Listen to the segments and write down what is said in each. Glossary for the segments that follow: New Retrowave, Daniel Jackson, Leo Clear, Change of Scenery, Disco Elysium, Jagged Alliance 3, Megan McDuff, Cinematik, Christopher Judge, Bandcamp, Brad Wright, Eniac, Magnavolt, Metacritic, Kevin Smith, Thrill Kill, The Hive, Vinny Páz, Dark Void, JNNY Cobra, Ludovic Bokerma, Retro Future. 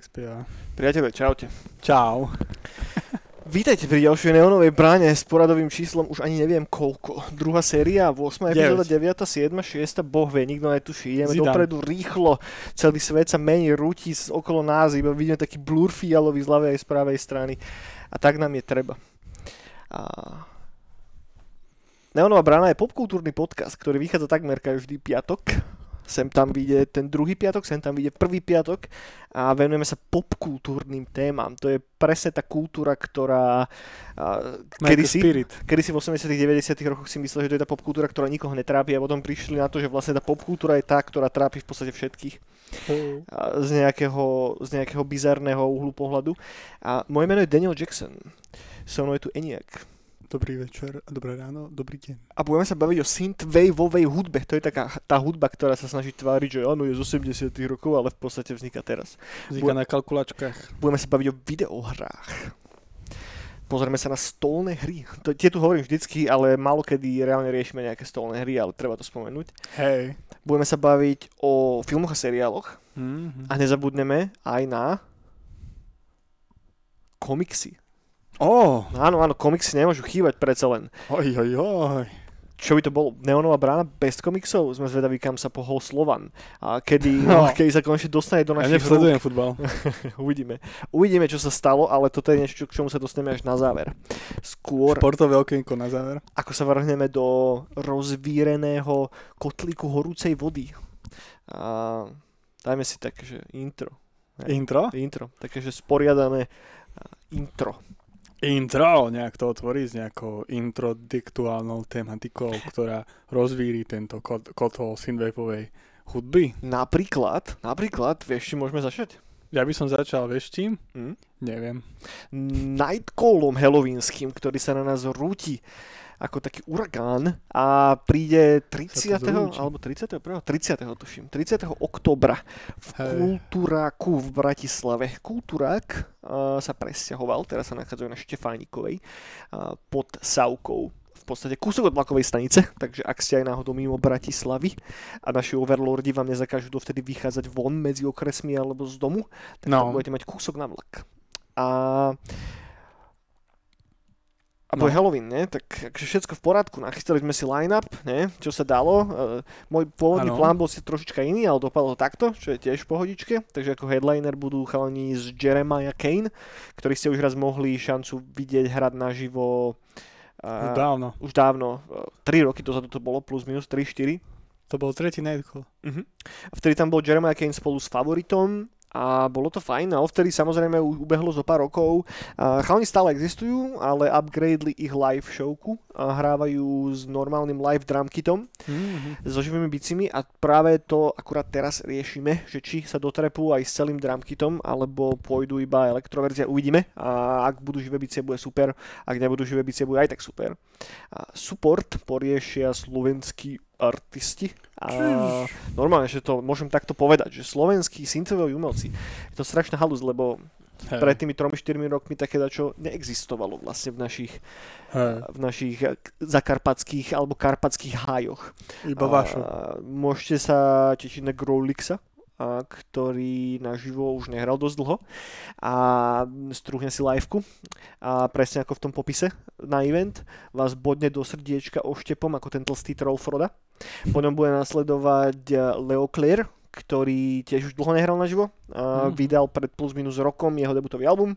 tak spieva. Priatelia, čaute. Čau. Vítajte pri ďalšej Neonovej bráne s poradovým číslom už ani neviem koľko. Druhá séria, 8. epizóda, 9. 7. 6. Boh vie, nikto netuší. Ideme dopredu rýchlo. Celý svet sa mení, rúti okolo nás, iba vidíme taký blur fialový z ľavej aj z pravej strany. A tak nám je treba. Neonová brána je popkultúrny podcast, ktorý vychádza takmer každý piatok. Sem tam vyjde ten druhý piatok, sem tam vyjde prvý piatok a venujeme sa popkultúrnym témam. To je presne tá kultúra, ktorá kedysi v 80-90 rokoch si myslel, že to je tá popkultúra, ktorá nikoho netrápi, a potom prišli na to, že vlastne tá popkultúra je tá, ktorá trápi v podstate všetkých z nejakého bizarného uhlu pohľadu. A moje meno je Daniel Jackson, so mnou je tu Eniac. Dobrý večer, dobré ráno, dobrý deň. A budeme sa baviť o synthwaveovej hudbe. To je taká tá hudba, ktorá sa snaží tváriť, že áno, je z 80 rokov, ale v podstate vzniká teraz. Vzniká na kalkulačkách. Budeme sa baviť o videohrách. Pozrieme sa na stolné hry. Tie tu hovorím vždycky, ale malokedy reálne riešime nejaké stolné hry, ale treba to spomenúť. Hej. Budeme sa baviť o filmoch a seriáloch. Mm-hmm. A nezabudneme aj na komiksy. Oh. Áno, komiksy nemôžu chýbať predsa len. Oj. Čo by to bolo? Neonová brána bez komiksov? Sme zvedaví, kam sa pohol Slovan. A kedy sa konečne dostane do našich rúk. Ja nesledujem futbal. Uvidíme, čo sa stalo, ale toto je niečo, k čomu sa dostaneme až na záver. Skôr... Športové okienko na záver. Ako sa vrhneme do rozvíreného kotlíku horúcej vody. A dajme si také, že intro. Intro. Takéže sporiadané intro. Intro, nejak to otvorí s nejakou introdiktuálnou tematikou, ktorá rozvíri tento kotol synthwaveovej hudby. Napríklad, vieš, čím môžeme začať? Ja by som začal, vieš, čím? Neviem. Nightcallom halloweenským, ktorý sa na nás rúti ako taký uragán a príde 30. októbra v Kultúráku v Bratislave. Kultúrák sa presťahoval, teraz sa nachádzajú na Štefánikovej pod Savkou. V podstate kúsok od vlakovej stanice, takže ak ste aj náhodou mimo Bratislavy a naši overlordi vám nezakážu dovtedy vychádzať von medzi okresmi alebo z domu, tak budete mať kúsok na vlak. A to je Halloween, ne? Tak všetko v poriadku. Nachystali sme si line-up, ne? Čo sa dalo. Môj pôvodný plán bol si trošička iný, ale dopadlo takto, čo je tiež v pohodičke. Takže ako headliner budú chalani z Jeremiah Kane, ktorý ste už raz mohli šancu vidieť hrať naživo. Už dávno. 3 roky dozadu to bolo, plus minus 3-4. To bol tretí Nightcall. Uh-huh. Vtedy tam bol Jeremiah Kane spolu s Favoritom. A bolo to fajn, a vtedy samozrejme ubehlo zo pár rokov. Chalani stále existujú, ale upgradeli ich live showku. Hrávajú s normálnym live drumkitom, so živými bicimi, a práve to akurát teraz riešime, že či sa dotrepú aj s celým drumkitom, alebo pôjdu iba elektroverzia, uvidíme. A ak budú živé bicie, bude super, ak nebudú živé bicie, bude aj tak super. Support poriešia slovenský artisti. A normálne, že to môžem takto povedať, že slovenskí synthwaveoví umelci, je to strašná halus, lebo pred tými 3-4 rokmi také dačo neexistovalo vlastne v našich zakarpatských alebo karpatských hájoch. Iba vašo. Môžete sa tešiť na Growlixa, ktorý naživo už nehral dosť dlho a strúhne si liveku a presne ako v tom popise na event vás bodne do srdiečka oštepom ako ten tlstý troll Froda. Po ňom bude nasledovať Leo Clear, ktorý tiež už dlho nehral naživo. Vydal pred plus minus rokom jeho debutový album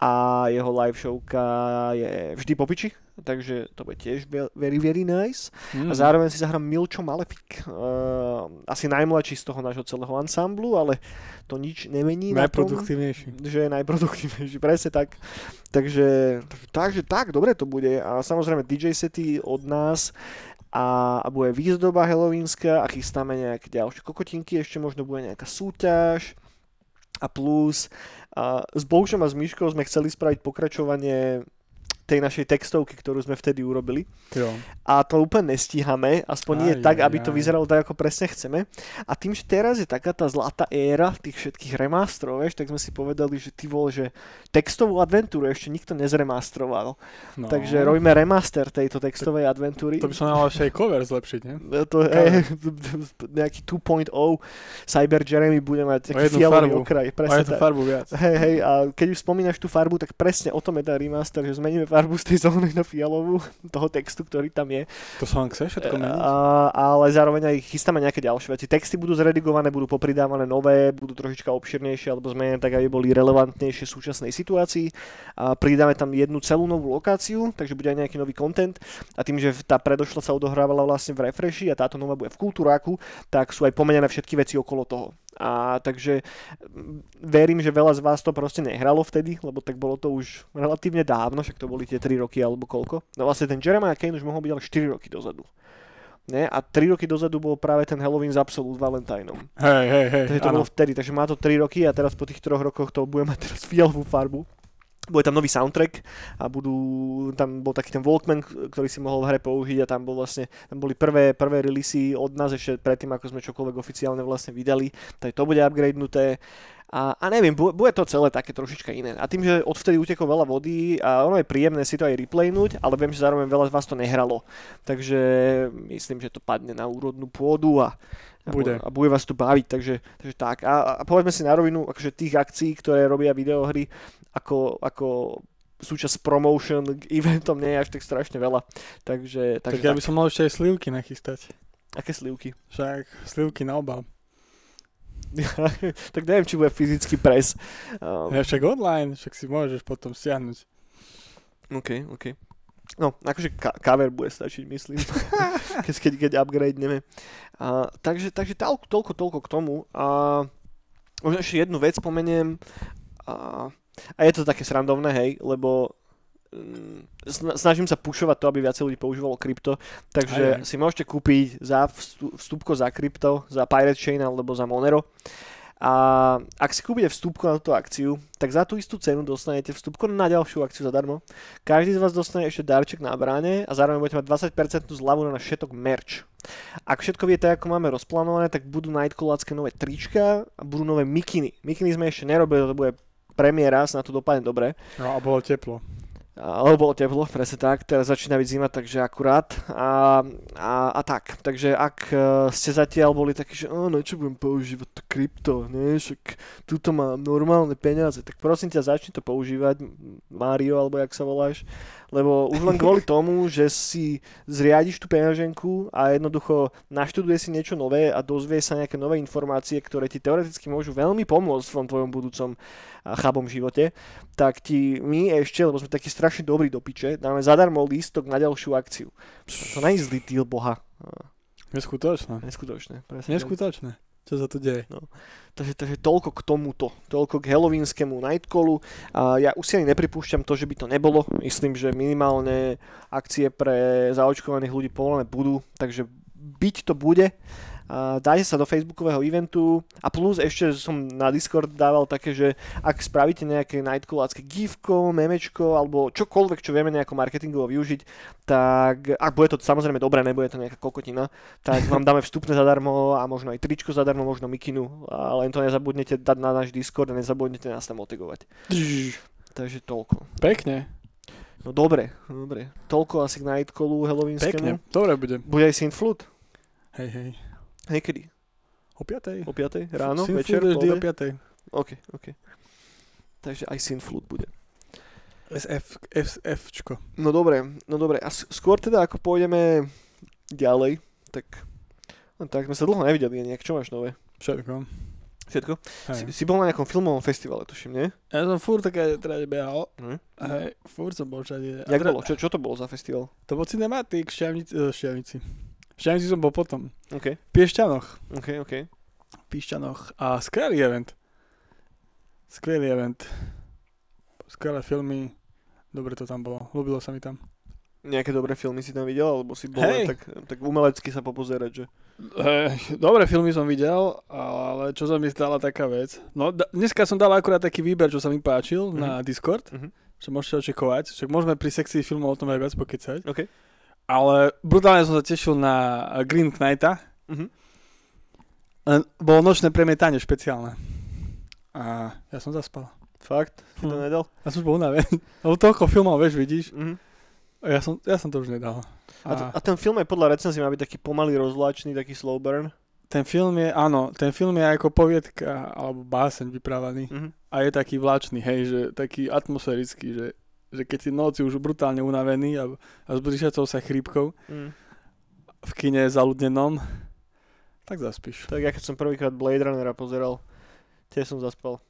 a jeho live showka je vždy po piči, takže to bude tiež very, very nice. A zároveň si zahrám Milčo Malefic. Asi najmladší z toho nášho celého ansamblu, ale to nič nemení na tom, že je najproduktívnejší. Presne tak. Takže tak, dobre to bude. A samozrejme DJ sety od nás a bude výzdoba halloweenská a chystáme nejaké ďalšie kokotinky, ešte možno bude nejaká súťaž a plus. S Bohúčom a s Myškou sme chceli spraviť pokračovanie tej našej textovky, ktorú sme vtedy urobili. Jo. A to úplne nestíhame, aspoň nie tak, aby to vyzeralo tak, ako presne chceme. A tým, že teraz je taká tá zlatá éra tých všetkých remastrov, vieš, tak sme si povedali, že ty vole, že textovú adventúru ešte nikto nezremastroval. No. Takže robíme remaster tejto textovej adventúry. To by som mal ešte aj cover zlepšiť, nie? To je nejaký 2.0 Cyber Jeremy bude mať taký fialový okraj. O jednu farbu viac. Hej, a keď už spomínaš tú farbu, tak presne o tom je ten remaster, že zmeníme farbu z tej zelenej na fialovú, toho textu, ktorý tam je. To sa vám chce všetko meniť. Ale zároveň aj chystáme nejaké ďalšie veci. Texty budú zredigované, budú popridávané nové, budú trošička obširnejšie alebo zmenené tak, aby boli relevantnejšie v súčasnej situácii. A pridáme tam jednu celú novú lokáciu, takže bude aj nejaký nový content. A tým, že tá predošla sa odohrávala vlastne v Refreshi a táto nová bude v Kultúráku, tak sú aj pomenené všetky veci okolo toho. A takže verím, že veľa z vás to proste nehralo vtedy, lebo tak bolo to už relatívne dávno, však to boli tie 3 roky alebo koľko. No vlastne ten Jeremiah Kane už mohol byť ale 4 roky dozadu. Ne? A 3 roky dozadu bol práve ten Halloween s Absolute Valentineom. Hej, takže to bolo vtedy, takže má to 3 roky a teraz po tých 3 rokoch to bude mať teraz fialovú farbu. Bude tam nový soundtrack a tam bol taký ten Walkman, ktorý si mohol v hre použiť a tam boli prvé releasy od nás ešte predtým, ako sme čokoľvek oficiálne vlastne vydali, tak to bude upgradenuté. A neviem, bude to celé také trošička iné. A tým, že odvtedy uteklo veľa vody a ono je príjemné si to aj replaynúť, ale viem, že zároveň veľa z vás to nehralo. Takže myslím, že to padne na úrodnú pôdu a bude vás to baviť. Takže tak. A povedzme si na rovinu, akože tých akcií, ktoré robia videohry ako súčasť promotion k eventom nie je až tak strašne veľa. Takže ja by som mal ešte aj slivky nachystať. Aké slivky? Však slivky na obal. Tak neviem, či bude fyzický pres. Ja však online, však si môžeš potom stiahnuť. OK. No, akože cover bude stačiť, myslím. keď upgradeneme. Takže toľko k tomu. Možno ešte jednu vec spomeniem. A je to také srandovné, hej, lebo snažím sa pušovať to, aby viacej ľudí používalo krypto, takže si môžete kúpiť za vstupko za krypto, za Pirate Chain alebo za Monero. A ak si kúpite vstupko na túto akciu, tak za tú istú cenu dostanete vstupko na ďalšiu akciu zadarmo. Každý z vás dostane ešte darček na bráne a zároveň budete mať 20% zľavu na všetok merch. Ak všetko viete, ako máme rozplánované, tak budú nightcallácké nové trička a budú nové mikiny. Mikiny sme ešte nerobili, to bude premiéra, na to dopadne dobre. No a bolo teplo. Presne tak, teraz začína byť zima, takže akurát a tak, takže ak ste zatiaľ boli takí, že no čo budem používať to krypto, ne, však tuto mám normálne peniaze, tak prosím ťa začni to používať, Mario, alebo jak sa voláš, lebo už len kvôli tomu, že si zriadiš tú peňaženku a jednoducho naštuduje si niečo nové a dozvie sa nejaké nové informácie, ktoré ti teoreticky môžu veľmi pomôcť v tvojom budúcom chabom živote, tak ti my ešte, lebo sme takí strašne dobrý do piče, dáme zadarmo lístok na ďalšiu akciu. To nie je zlý deal, boha. Neskutočné. Čo sa tu deje? No. Takže toľko k tomuto. Toľko k halloweenskému nightcallu. Ja už si ani nepripúšťam to, že by to nebolo. Myslím, že minimálne akcie pre zaočkovaných ľudí povolené budú, takže byť to bude. Dajte sa do facebookového eventu a plus ešte som na Discord dával také, že ak spravíte nejaké nightcallácké gifko, memečko alebo čokoľvek, čo vieme nejako marketingovo využiť, tak ak bude to samozrejme dobré, nebude to nejaká kokotina, tak vám dáme vstupné zadarmo a možno aj tričko zadarmo, možno mikinu, ale len to nezabudnete dať na náš Discord a nezabudnete nás tam otagovať. Takže toľko. Pekne. No dobre. Toľko asi k nightcallu halloweenskému. Pekne, dobre bude. Bude aj Synflut? Hej. Niekedy? O 5. Ráno? Synflut večer? Synflut o 5. OK. Takže aj Synflut bude. SFčko. No dobre. A skôr teda, ako pôjdeme ďalej, tak sme sa dlho nevideli nejak. Čo máš nové? Všetko? Si bol na nejakom filmovom festivale, tuším, nie? Ja som furt také teda behal. Hej, furt som bol všade. Jak bolo? Čo to bolo za festival? To bol Cinematik v Šťavnici. V Šťavnici som bol potom. Okay. V Piešťanoch. Okay. V Piešťanoch. A skvelý event. Skvelé filmy. Dobre to tam bolo. Ľúbilo sa mi tam. Nejaké dobré filmy si tam videl? Alebo si bol tak umelecky sa popozerať, že? Dobré filmy som videl, ale čo sa mi stala taká vec. No dneska som dal akurát taký výber, čo sa mi páčil na Discord. že môžete očakovať. Však môžeme pri sekcii filmov o tom aj viac pokecať. Okay. Ale brutálne som sa tešil na Green Knighta. Mm-hmm. Bolo nočné premietanie špeciálne. A ja som zaspal. Fakt? Si to nedal? Ja som už bol unavený. Lebo toľko filmov, vieš, vidíš. Mm-hmm. Ja som to už nedal. A ten film je podľa recenzie má byť taký pomalý, rozvláčný, taký slow burn? Ten film je ako poviedka alebo báseň vyprávaný. Mm-hmm. A je taký vláčný, hej, že taký atmosférický, že keď si noci už brutálne unavený a zbližacou sa chrípkou v kine zaľudnenom, tak zaspíš. Tak ja keď som prvýkrát Blade Runnera pozeral, tiež som zaspal.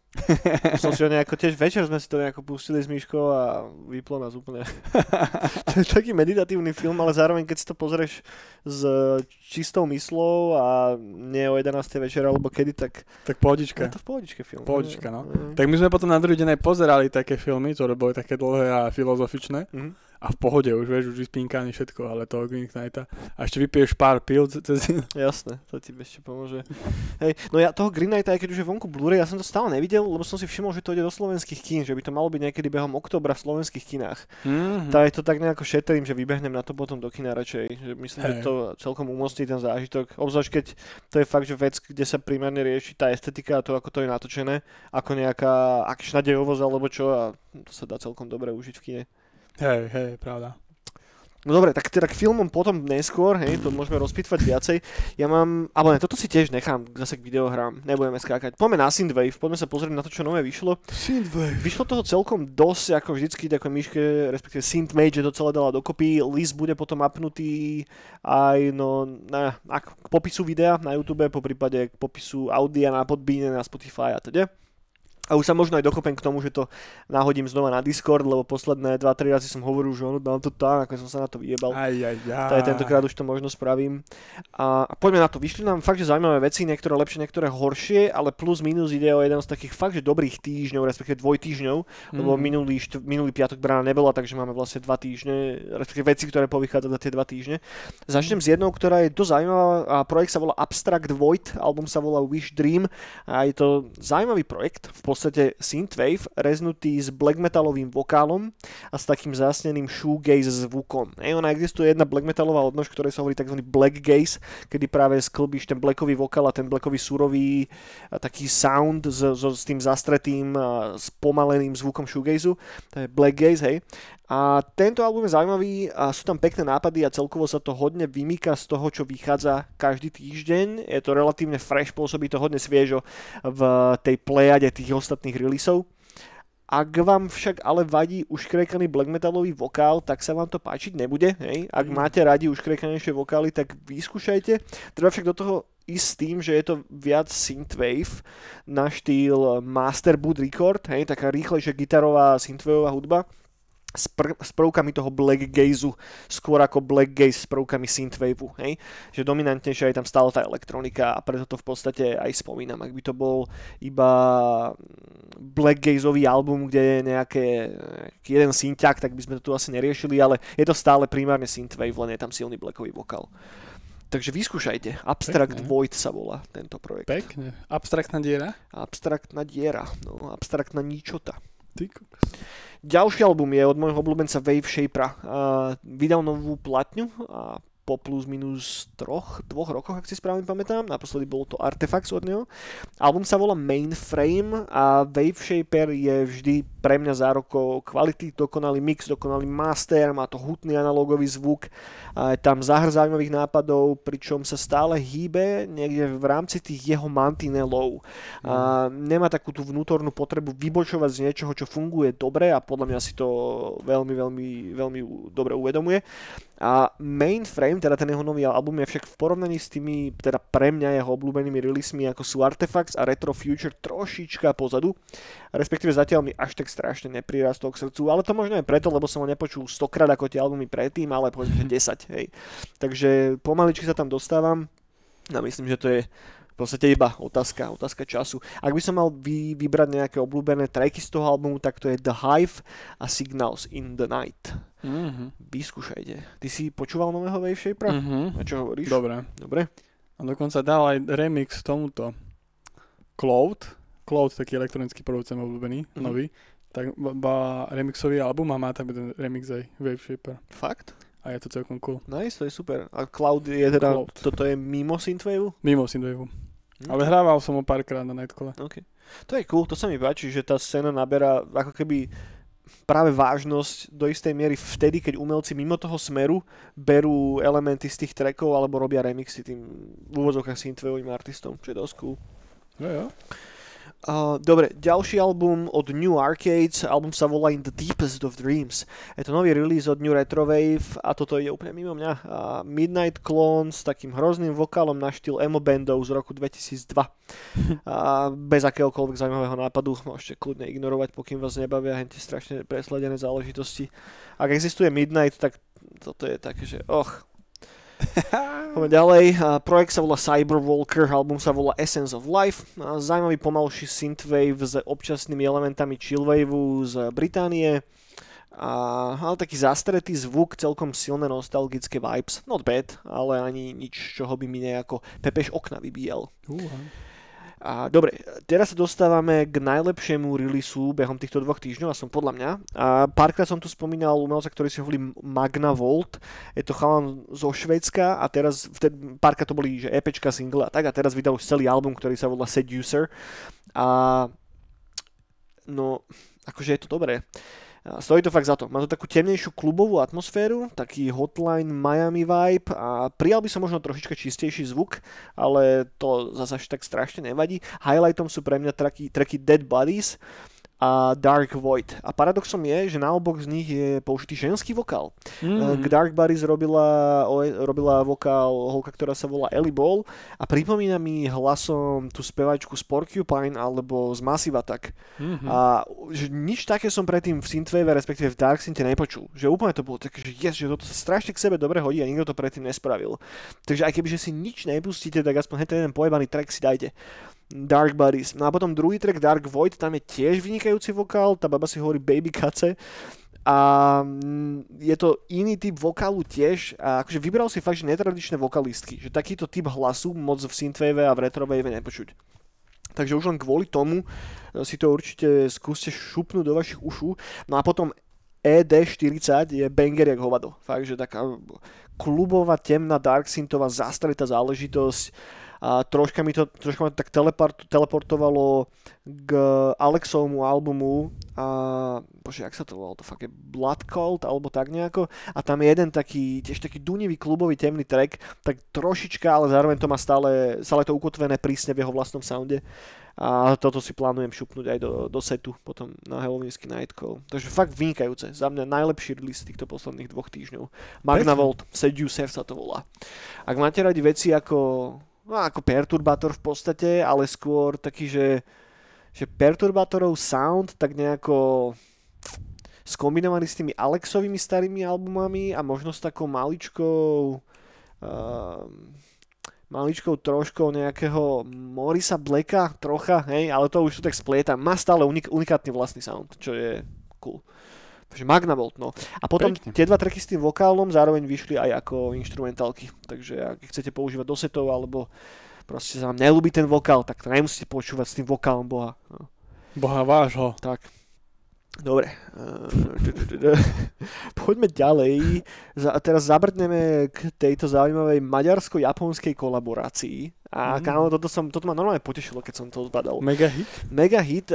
Som si ho nejako, tiež večer sme si to nejako pustili s Myškou a vyplo nás úplne. To je taký meditatívny film, ale zároveň keď si to pozrieš s čistou myslou a nie o 11. večera alebo kedy, tak pohodička. Je to v pohodičke film. Pohodička, no. Tak my sme potom na druhý deň aj pozerali také filmy, ktoré boli také dlhé a filozofičné. Mm-hmm. A v pohode už, vieš, už vyspínkaný všetko, ale toho Green Knighta. A ešte vypiješ pár pil cez... Jasné, to ti ešte pomôže. Hej, no ja toho Green Knighta, aj keď už je vonku Blu-ray, ja som to stále nevidel, lebo som si všimol, že to ide do slovenských kín, že by to malo byť niekedy behom októbra v slovenských kinách. Mm-hmm. Tak to tak nejako šetrím, že vybehnem na to potom do kina radšej. Myslím, že to celkom umocní ten zážitok. Obzvlášť keď to je fakt, že vec, kde sa primárne rieši tá estetika a to, ako to je natočené, ako nejaká akčná dejovosť alebo čo, a to sa dá celkom dobre užiť v kine. Hej, pravda. No dobre, tak teda k filmom potom neskôr, hej, to môžeme rozpýtvať viacej. Ja mám, alebo ne, toto si tiež nechám, zase k videohrám, nebudeme skákať. Poďme na Synthwave, poďme sa pozrieť na to, čo nové vyšlo. Synthwave. Vyšlo toho celkom dosť, ako vždycky, ako Myške, respektíve Synthmage, že to celé dala dokopy. List bude potom upnutý aj, no, k popisu videa na YouTube, po prípade k popisu audia na Podbeane, na Spotify a teda. A už sa možno aj dokopem k tomu, že to nahodím znova na Discord, lebo posledné 2-3 razy som hovoril, že ono dám to tam, ako som sa na to vyjebal. Aj tentokrát už to možno spravím. A poďme na to. Vyšli nám fakt, že zaujímavé veci, niektoré lepšie, niektoré horšie, ale plus minus ide o jeden z takých fakt, že dobrých týždňov, respektíve dvojtýždňov, lebo minulý piatok brána nebola, takže máme vlastne 2 týždne, respektíve veci, ktoré povychádzajú za tie 2 týždne. Začnem s jednou, ktorá je dosť zaujímavá, a projekt sa volá Abstract Void, album sa volá Wish Dream a je to zaujímavý projekt. V podstate synthwave reznutý s black metalovým vokálom a s takým zásneným shoegaze zvukom. Ona existuje jedna black metalová odnož, ktorej sa hovorí tzv. Black gaze, kedy práve sklbíš ten blackový vokál a ten blackový surový taký sound s tým zastretým spomaleným zvukom shoegazeu. To je black gaze, hej. A tento album je zaujímavý a sú tam pekné nápady a celkovo sa to hodne vymýka z toho, čo vychádza každý týždeň. Je to relatívne fresh, pôsobí to hodne sviežo v tej plejade tých ostatných releaseov. Ak vám však ale vadí uškrekaný black metalový vokál, tak sa vám to páčiť nebude. Hej? Ak máte radi uškrekanejšie vokály, tak vyskúšajte. Treba však do toho ísť s tým, že je to viac synthwave na štýl Master Boot Record, hej? Taká rýchlejšia gitarová synthwaveová hudba. S prvkami toho black gaze-u, skôr ako black gaze s prvkami synthwave-u, hej? Že dominantnejšia je tam stále tá elektronika a preto to v podstate aj spomínam. Ak by to bol iba black gaze-ový album, kde je nejaký jeden synťák, tak by sme to tu asi neriešili, ale je to stále primárne synthwave, len je tam silný blackový vokál. Takže vyskúšajte. Abstract Void sa volá tento projekt. Pekne. Abstraktná diera? Abstraktná diera. No, abstraktná ničota. Ďalší album je od môjho obľúbenca Wave Shapera. Vydal novú platňu a po plus minus 2 rokoch, ak si správne pamätám. Naposledy bolo to Artefacts od neho. Album sa volá Mainframe a Wave Shaper je vždy pre mňa zárokov kvality, dokonalý mix, dokonalý master, má to hutný analógový zvuk, je tam záhr zaujímavých nápadov, pričom sa stále hýbe niekde v rámci tých jeho mantinelov. Nemá takú tú vnútornú potrebu vybočovať z niečoho, čo funguje dobre a podľa mňa si to veľmi, veľmi, veľmi dobre uvedomuje. A Mainframe, teda ten jeho nový album, je však v porovnaní s tými, teda pre mňa jeho obľúbenými releasemi, ako sú Artefacts a Retro Future, trošička pozadu. Respektíve zatiaľ mi až tak strašne neprirastol k srdcu, ale to možno je preto, lebo som ho nepočul 100-krát ako tie albumy predtým, ale povedzme 10, hej. Takže pomaličky sa tam dostávam a myslím, že to je v podstate iba otázka času. Ak by som mal vybrať nejaké obľúbené tracky z toho albumu, tak to je The Hive a Signals in the Night. Mm-hmm. Vyskúšajte. Ty si počúval nového Wave Shapera? Mm-hmm. A čo hovoríš? Dobre. A dokonca dal aj remix tomuto Cloud, taký elektronický producent obľúbený, nový. tak bola remixový album a má tam jeden remix aj Wave Shaper. Fakt? A je to celkom cool. Nice, to je super. A Cloud je teda, Cloud. Toto je mimo synthwave? Mimo synthwave. Hm. Ale hrával som ho párkrát na Nightkole. Okay. To je cool, to sa mi páči, že tá scéna naberá ako keby práve vážnosť do istej miery vtedy, keď umelci mimo toho smeru berú elementy z tých trackov alebo robia remixy tým v úvodzovkách synthwaveovým artistom, čo je dosť cool. No, dobre, ďalší album od New Arcades, album sa volá In the Deepest of Dreams. Je to nový release od New Retrowave a toto ide úplne mimo mňa. Midnight Clone s takým hrozným vokálom na štýl emo bandov z roku 2002. Bez akéhokoľvek zaujímavého nápadu, môžete kľudne ignorovať, pokým vás nebavia hentie strašne presladené záležitosti. Ak existuje Midnight, tak toto je také, že och. Poďme ďalej, projekt sa volá Cyberwalker, album sa volá Essence of Life, zaujímavý pomalší synthwave s občasnými elementami chillwaveu z Británie, ale taký zastretý zvuk, celkom silné nostalgické vibes, not bad, ale ani nič, čoho by mi nejako pepeš okna vybíjal. Dobre, teraz sa dostávame k najlepšiemu releaseu behom týchto 2 týždňov a som podľa mňa. Párkrát som tu spomínal umelca, ktorý si hovorí Magnavolt. Je to chalan zo Švédska a teraz, párkrát to boli že EPčka, single a tak, a teraz vydal už celý album, ktorý sa volá Seducer. A no, akože je to dobré. Stojí to fakt za to. Má to takú temnejšiu klubovú atmosféru, taký Hotline Miami vibe a prijal by som možno trošička čistejší zvuk, ale to zase až tak strašne nevadí. Highlightom sú pre mňa tracky Dead Bodies a Dark Void. A paradoxom je, že na oboch z nich je použitý ženský vokál. K Dark Bodies robila vokál holka, ktorá sa volá Ellie Ball a pripomína mi hlasom tú spevačku z Porcupine alebo z Massive Attack. A že nič také som predtým v synthwave, respektíve v Dark Synth nepočul. Že úplne to bolo také, že že toto strašne k sebe dobre hodí a nikto to predtým nespravil. Takže aj keby že si nič nepustíte, tak aspoň hneď ten jeden pojebaný track si dajte. Dark Buddies. No a potom druhý track Dark Void, tam je tiež vynikajúci vokál, tá baba si hovorí Baby Kace a je to iný typ vokálu tiež a akože vybral si fakt, že netradičné vokalistky, že takýto typ hlasu moc v synthwave a v retrowave nepočuť. Takže už len kvôli tomu si to určite skúste šupnúť do vašich ušú. No a potom ED40 je banger jak hovado. Fakt, že taká klubová, temná, darksynthová, zastretá záležitosť. A troška ma to tak teleportovalo k Alexovmu albumu a jak sa to volalo, to fakt je Blood Cold alebo tak nejako a tam je jeden taký, tiež taký dunivý klubový temný track, tak trošička, ale zároveň to má stále to ukotvené prísne v jeho vlastnom sounde a toto si plánujem šupnúť aj do setu potom na Halloweenský Nightcall, takže fakt vynikajúce, za mňa najlepší release týchto posledných 2 týždňov. Magnavolt, Seducer sa to volá. Ak máte radi veci ako perturbátor v podstate, ale skôr taký, že perturbátorov sound tak nejako skombinovaný s tými Alexovými starými albumami a možno s takou maličkou troškou nejakého Morisa Blacka trocha, hej, ale to už to tak splietam. Má stále unikátny vlastný sound, čo je cool. Takže Magnavolt, no. A potom pekne. Tie 2 tracky s tým vokálom zároveň vyšli aj ako inštrumentálky. Takže ak chcete používať do setov, alebo proste sa vám neľúbi ten vokál, tak to nemusíte počúvať s tým vokálom Boha. No. Boha vášho. Tak. Dobre. Poďme ďalej. Teraz zabrdneme k tejto zaujímavej maďarsko-japonskej kolaborácii. A kámo, toto ma normálne potešilo, keď som to zbadal. Mega hit.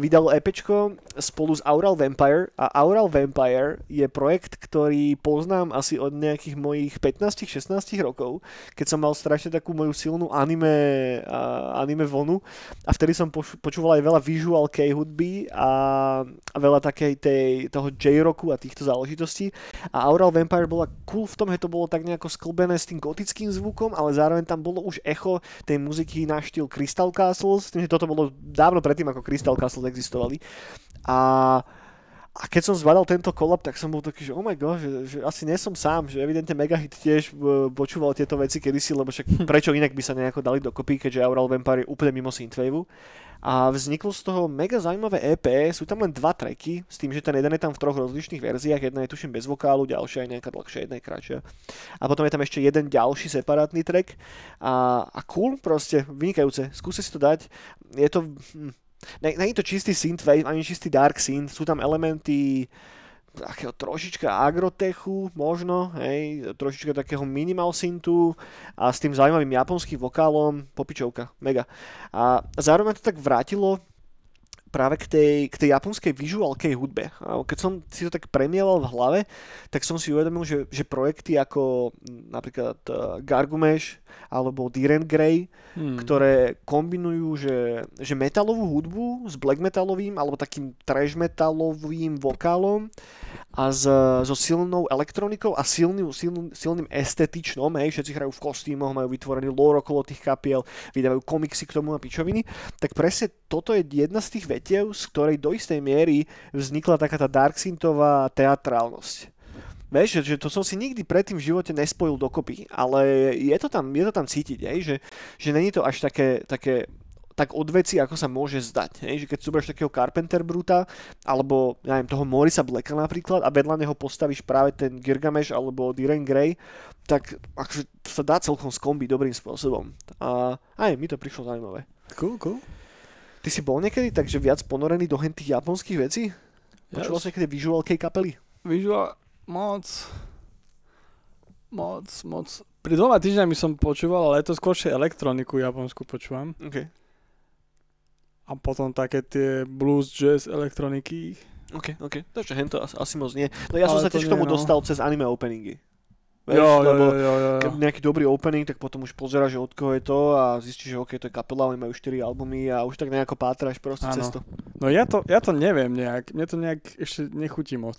Vydalo EPčko spolu s Aural Vampire. A Aural Vampire je projekt, ktorý poznám asi od nejakých mojich 15-16 rokov, keď som mal strašne takú moju silnú anime vonu. A vtedy som počúval aj veľa Visual K hudby a veľa takej toho J-rocku a týchto záležitostí. A Aural Vampire bola cool v tom, že to bolo tak nejako sklbené s tým gotickým zvukom, ale zároveň tam bolo už echo tej muziky na štýl Crystal Castles, tým, že toto bolo dávno predtým, ako Crystal Castles existovali. A keď som zbadal tento collab, tak som bol taký, že oh my god, že asi nie som sám, že evidentne Megahit tiež počúval tieto veci kedysi, lebo však prečo inak by sa nejako dali dokopy, keďže Aural Vampire je úplne mimo synthwaveu. A vzniklo z toho mega zaujímavé EP, sú tam len 2 tracky, s tým, že ten jeden je tam v 3 rozličných verziách, jedna je tuším bez vokálu, ďalšia je nejaká dlhšia, jedna je kratšia. A potom je tam ešte jeden ďalší separátny track a cool proste, vynikajúce, skúste si to dať, je to... Nie je to čistý synthwave, ani čistý dark synth, sú tam elementy takého trošička agrotechu možno, hej, trošička takého minimal synthu a s tým zaujímavým japonským vokálom, popičovka, mega. A zároveň to tak vrátilo práve k tej japonskej vizuálkej hudbe. Keď som si to tak premielal v hlave, tak som si uvedomil, že projekty ako napríklad Gargumesh alebo Diren Grey, ktoré kombinujú, že metalovú hudbu s black metalovým alebo takým trash metalovým vokálom a so silnou elektronikou a silným estetičnom, hej, všetci hrajú v kostýmoch, majú vytvorený lore okolo tých kapiel, vydávajú komiksy k tomu a pičoviny, tak presne toto je jedna z tých vetiev, z ktorej do istej miery vznikla taká tá darksyntová teatrálnosť. Vieš, že to som si nikdy predtým v živote nespojil dokopy, ale je to tam cítiť, hej, že není to až tak od veci, ako sa môže zdať. Hej? Že keď zoberieš takého Carpenter Bruta, alebo ja neviem, toho Morisa Blacka napríklad, a vedľa neho postavíš práve ten Gilgamesh alebo Diren Grey, tak akože to sa dá celkom skombiť dobrým spôsobom. A aj mi to prišlo zaujímavé. Cool. Ty si bol niekedy takže viac ponorený do hentých japonských vecí? Počúval si niekedy visualkej kapely? Visual moc. Pred 2 týždňami som počúval, ale to skôršie elektroniku japonskú počúvam. Okay. A potom také tie blues, jazz, elektroniky. Ok. To čo hento asi moc nie. No ja som sa tiež k tomu dostal cez anime openingy. Vieš, jo. Keď nejaký dobrý opening, tak potom už pozeráš, že od koho je to a zistíš, že to je kapela, oni majú 4 albumy a už tak nejako pátraš proste cez to. No ja to neviem nejak, mne to nejak ešte nechutí moc.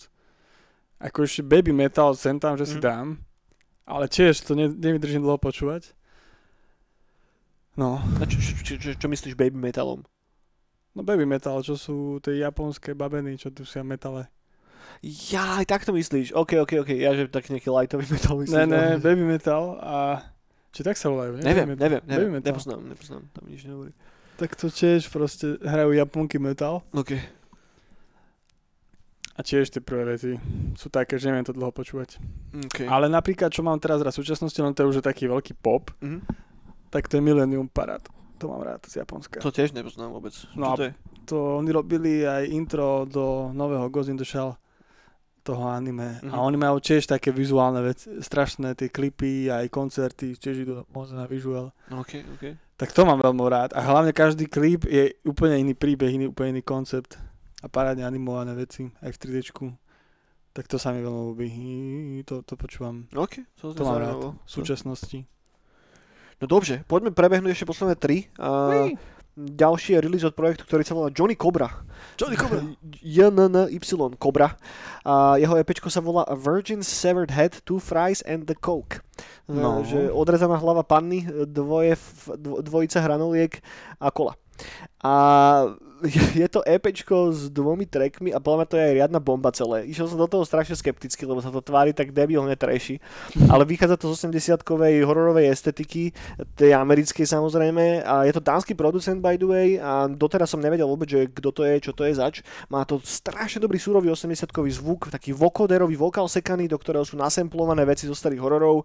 Ako ešte baby metal sem tam, že si dám, ale tiež to nevydržím dlho počúvať. No. A čo myslíš baby metalom? No baby metal, čo sú tie japonské babeny, čo tu sú v metale. Ja, aj tak to myslíš. OK. Ja že tak nejaký lightový metal myslíš. Ne, baby metal a... Či tak sa volajú? Neviem. Nepoznám. Tam nič nehovorí. Tak to tiež proste hrajú japonský metal. OK. A tiež tie prvé veci sú také, že neviem to dlho počúvať. OK. Ale napríklad, čo mám teraz v súčasnosti, len to je už taký veľký pop, tak to je Millennium Parade. To mám rád z Japonska. To tiež nepoznám vôbec. No to je? To oni robili aj intro do nového Ghost in the Shell. Toho anime. A oni majú tiež také vizuálne veci, strašné tie klipy, aj koncerty, tiež idú moc na vizuál. OK. Tak to mám veľmi rád. A hlavne každý klip je úplne iný príbeh, úplne iný koncept. A parádne animované veci, aj v 3D-čku. Tak to sa mi veľmi ľúbi. To počúvam. OK, to mám rád v súčasnosti. No dobře, poďme prebehnúť ešte posledné 3. Ďalší je release od projektu, ktorý sa volá Johnny Cobra. JNNY Cobra. A jeho EPčko sa volá A Virgin Severed Head, 2 Fries and the Coke. No. Že odrezaná hlava panny, dvojica hranoliek a kola. A je to EPčko s 2 trackmi a podľa mňa to je aj riadna bomba celé. Išiel som do toho strašne skepticky, lebo sa to tvári tak debilne trashy, ale vychádza to z 80-kovej hororovej estetiky, tej americkej samozrejme, a je to dánsky producent by the way a doteraz som nevedel vôbec, že kto to je, čo to je zač. Má to strašne dobrý súrový 80-kový zvuk, taký vokoderový vokál sekaný, do ktorého sú nasemplované veci zo starých hororov.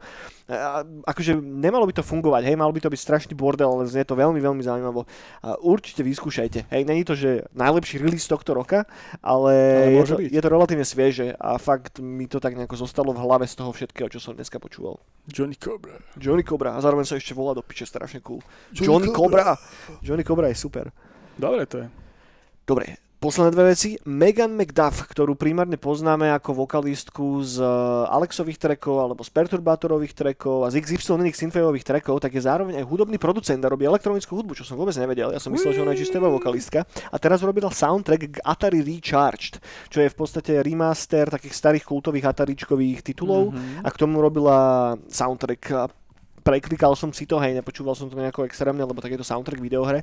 Akože nemalo by to fungovať, hej, malo by to byť strašný bordel, ale znie to veľmi, veľmi zaujímavo. Určite vyskúšajte. Hej, není to, že najlepší release tohto roka, ale je to relatívne svieže a fakt mi to tak nejako zostalo v hlave z toho všetkého, čo som dneska počúval. Johnny Cobra. A zároveň sa ešte volá do piče strašne cool. Johnny Cobra. Johnny Cobra je super. Dobre to je. Dobre. Posledné 2 veci. Megan McDuff, ktorú primárne poznáme ako vokalistku z Alexových trackov alebo z Perturbátorových trackov a z XY iných synthwaveových trackov, tak je zároveň aj hudobný producent a robí elektronickú hudbu, čo som vôbec nevedel. Ja som myslel, že ona je čistá vokalistka. A teraz robila soundtrack k Atari Recharged, čo je v podstate remaster takých starých kultových ataričkových titulov a k tomu robila soundtrack. Preklikal som si to, hej, nepočúval som to nejako extrémne, lebo tak je to soundtrack videohre.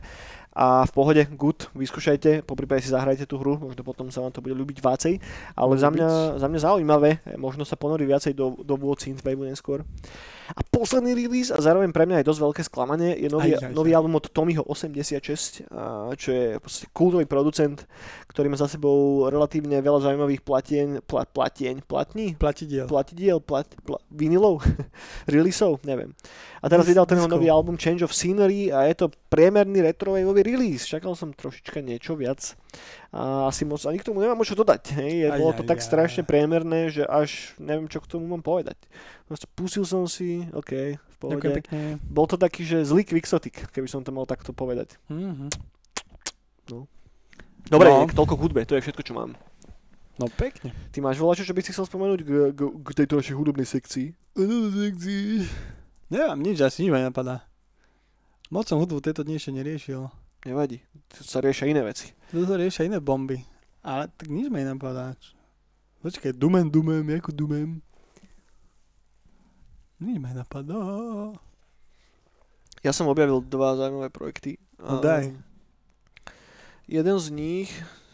A v pohode, good, vyskúšajte, poprípade si zahrajte tú hru, možno potom sa vám to bude ľúbiť vácej, ale za mňa zaujímavé, možno sa ponorí viacej do vôd synthwaveu neskôr. A posledný release, a zároveň pre mňa aj dosť veľké sklamanie, je nový album od Tommyho 86, čo je proste kultový producent, ktorý má za sebou relatívne veľa zaujímavých vinilov, releaseov, neviem. A teraz vydal ten nový album Change of Scenery a je to priemerný retrowaveový release. Čakal som trošička niečo viac. A asi moc, ani k tomu nemám čo dodať. Hej. Bolo to tak strašne priemerné, že až neviem, čo k tomu mám povedať. Pustil som si, okej, v pohode. Bol to taký, že zlý Quixotic, keby som to mal takto povedať. Mm-hmm. No. Dobre, toľko k hudbe, to je všetko, čo mám. No pekne. Ty máš voľačo, čo by si chcel spomenúť k tejto našej hudobnej sekcii? Nemám nič, asi nič ma napadá. Moc som hudbu tieto dni ešte neriešil. Nevadí, tu sa riešia iné veci. Tu sa riešia iné bomby. Ale tak nič ma napadá. Počkaj, dumem. Nič ma napadá. Ja som objavil dva zaujímavé projekty. No daj. Jeden z nich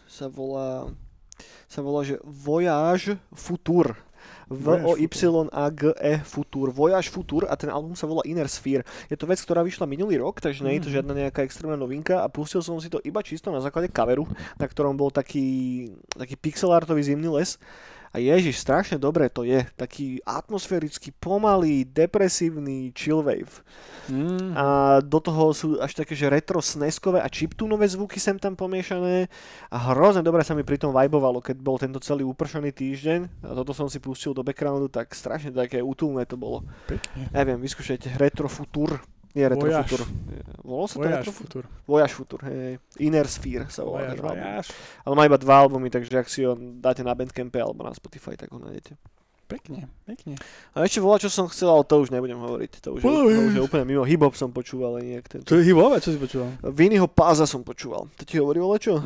sa volá, že Voyage Futur. V-O-Y-A-G-E Futur. Voyage Futur a ten album sa volá Inner Sphere. Je to vec, ktorá vyšla minulý rok, takže nie je to žiadna nejaká extrémna novinka a pustil som si to iba čisto na základe coveru, na ktorom bol taký pixelartový zimný les. A ježiš, strašne dobre to je. Taký atmosférický, pomalý, depresívny chillwave. A do toho sú až také, že retro sneskové a chiptunové zvuky sem tam pomiešané. A hrozne dobre sa mi pri tom vibovalo, keď bol tento celý upršený týždeň. A toto som si pustil do backgroundu, tak strašne také útulné to bolo. Pekne. Neviem, vyskúšajte. Retro Futur. Nie, Retro Futur. Volalo sa to Retro Futur? Voyage Futur, hej. Inner Sphere sa volá. Ale má iba dva albumy, takže ak si ho dáte na Bandcampe alebo na Spotify, tak ho nájdete. Pekne. A ešte volá, čo som chcel, ale to už nebudem hovoriť. To už je úplne mimo. Hip-hop som počúval. To je hip-hop? A čo si počúval? Vinnyho Páza som počúval. To ti hovorí volečo?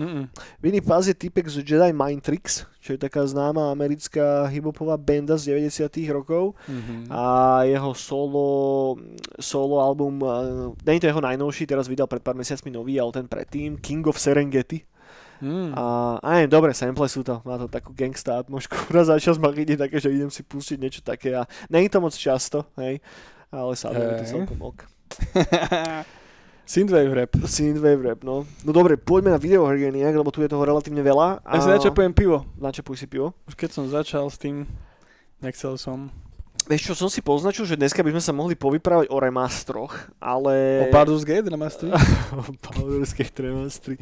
Vinny Páz je typek z Jedi Mind Tricks, čo je taká známa americká hip-hopová banda z 90-tých rokov a jeho solo album, nie to jeho najnovší, teraz vydal pred pár mesiacmi nový, ale ten predtým, King of Serengeti. A dobre, sample sú to, má to takú gangsta atmosféru, raz za čas ma ide také, že idem si pustiť niečo také a nie je to moc často, hej, ale saduje to celkom ok. Synthwave rap, no. No dobre, poďme na videohry, lebo tu je toho relatívne veľa. Ja si načapujem pivo. Načapuj si pivo. Už keď som začal s tým, nechcel som. Vieš čo, som si poznačil, že dneska by sme sa mohli povyprávať o remastroch, ale... O Baldur's Gate remastri? O Baldur's Gate remastri.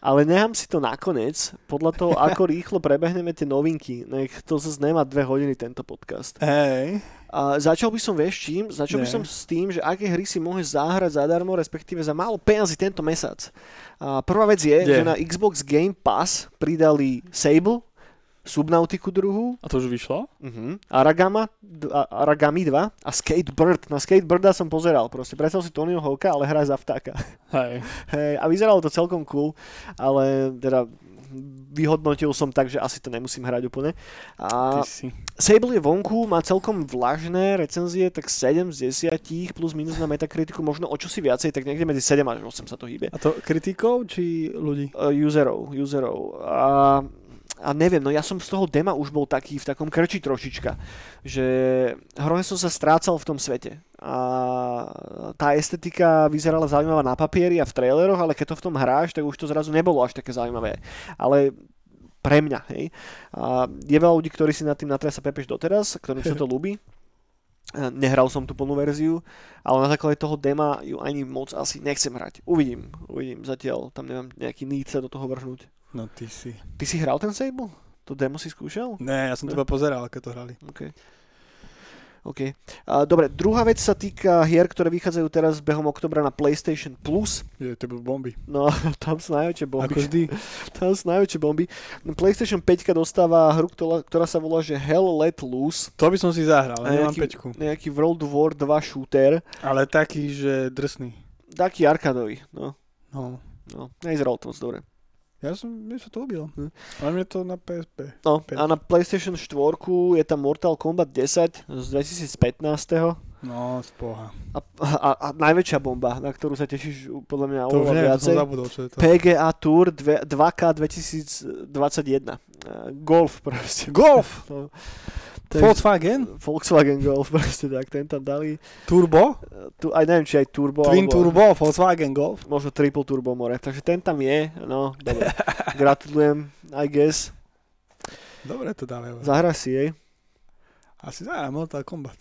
Ale nechám si to nakoniec, podľa toho, ako rýchlo prebehneme tie novinky. Nech to zase nemá 2 hodiny tento podcast. Hej. A začal by som, vieš čím? Začal by som s tým, že aké hry si môžeš zahrať zadarmo, respektíve za málo peniazy tento mesiac. A prvá vec je, že na Xbox Game Pass pridali Sable, Subnautiku 2. A to už vyšlo? Aragami 2 a Skatebird. Na Skatebirda som pozeral proste. Predstav si Tonyho Hawka, ale hrá za vtáka. Hej. A vyzeralo to celkom cool, ale teda vyhodnotil som tak, že asi to nemusím hrať úplne. A Sable je vonku, má celkom vlažné recenzie, tak 7 z 10 plus minus na Metacriticu, možno o čo si viacej, tak niekde medzi 7 až 8 sa to hýbe. A to kritikov či ľudí? Userov. A neviem, no ja som z toho dema už bol taký v takom krči trošička, že hrozne som sa strácal v tom svete a tá estetika vyzerala zaujímavá na papieri a v traileroch, ale keď to v tom hráš, tak už to zrazu nebolo až také zaujímavé, ale pre mňa, hej. A je veľa ľudí, ktorí si nad tým natrasa pepeš doteraz, ktorým sa to ľúbi. Nehral som tú plnú verziu, ale na základe toho dema ju ani moc asi nechcem hrať. Uvidím, zatiaľ tam nemám nejaký need sa do toho vrhnúť. No ty si. Ty si hral ten Sable? To demo si skúšal? Ne, ja som to iba pozeral, keď to hrali. OK. Dobre, druhá vec sa týka hier, ktoré vychádzajú teraz behom oktobra na PlayStation Plus. To bol bomby. No, tam sú najväčšie bomby. Ako vždy. Tam sú najväčšie bomby. PlayStation 5 dostáva hru, ktorá sa volá, že Hell Let Loose. To by som si zahral, nemám 5. Nejaký World War 2 shooter. Ale taký, že drsný. Taký arkádový, no. Nevyzeral to moc dobre. Ja sa to ubil. Ale mne to na PSP. No, a na PlayStation 4 je tam Mortal Kombat 10 z 2015. No, spoha. A najväčšia bomba, na ktorú sa tešíš podľa mňa oveľa viacej. PGA Tour 2K 2021. Golf proste. Golf! No. Volkswagen Golf, proste tak, ten tam dali. Turbo? Aj neviem, či aj Turbo. Twin alebo, Turbo, Volkswagen Golf. Možno Triple Turbo more, takže ten tam je, no, dobre. Gratulujem, I guess. Dobre to dáme. Zahra si jej. Asi zahra Mortal Kombat.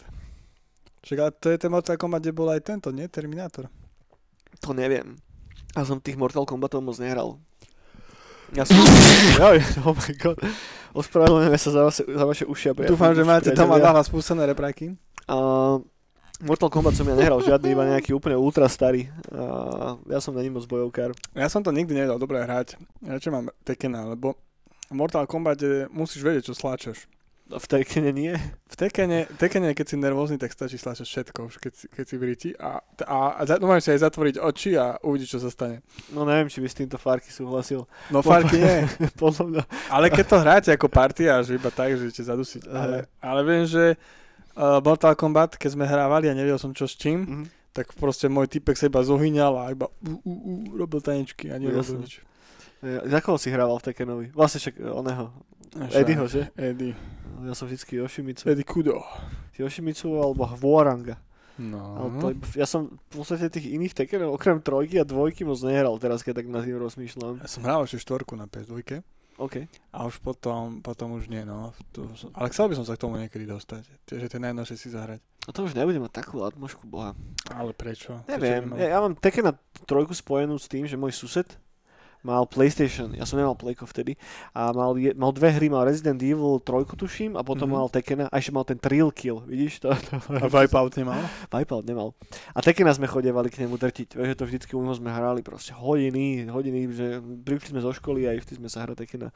Však, ale to je ten Mortal Kombat, kde bol aj tento, nie? Terminator. To neviem. Ja som tých Mortal Kombatov moc nehral. Ja som... oh my god. Ospravedlňujeme sa za vaše uši. Dúfam, že máte tam a dáva spúsené repráky. Mortal Kombat som ja nehral žiadny, iba nejaký úplne ultra starý. Ja som na ním moc bojovkár. Ja som to nikdy nedal dobre hrať. Ja čo mám Tekena, lebo v Mortal Kombat musíš vedieť, čo sláčaš. V Tekene nie? V Tekene, keď si nervózny, tak stačí sláčať všetko, keď si vríti a môžeš si aj zatvoriť oči a uvidíš, čo sa stane. No neviem, či by s týmto Farky súhlasil. No Farky nie. Podľa mňa. Ale keď to hráte ako partia, že iba tak, že idete zadusiť. Ale viem, že Mortal Kombat, keď sme hrávali a nevedel som čo s čím, tak proste môj typek sa iba zohyňal a iba robil tanečky a nerobil nič. Za koho si hrával v Tekenovi? Vlastne však oného. Eddieho, že? Eddie. Ja som vždycky Yoshimitsu. Eddie Kudo. Yoshimitsu alebo Hwaranga. No. Ja som v podstate tých iných Tekenov, okrem trojky a dvojky moc nehral teraz, keď tak na tým rozmýšľam. Ja som hral ešte štvorku na PS2. OK. A už potom už nie, no. Ale chcel by som sa k tomu niekedy dostať. Že to je najnovšie si zahrať. A to už nebudem mať takú atmošku, boha. Ale prečo? Neviem. Ja mám Tekena trojku spojenú s tým, že môj sused mal PlayStation, ja som nemal Playko vtedy, a mal dve hry, mal Resident Evil 3, tuším, a potom mal Tekena, a ešte mal ten Thrill Kill, vidíš to? A Wipeout nemal? Wipeout nemal. A Tekena sme chodevali k nemu drtiť, vieš, že to vždycky u neho sme hrali proste hodiny, že prišli sme zo školy a išli sme sa hrať Tekena.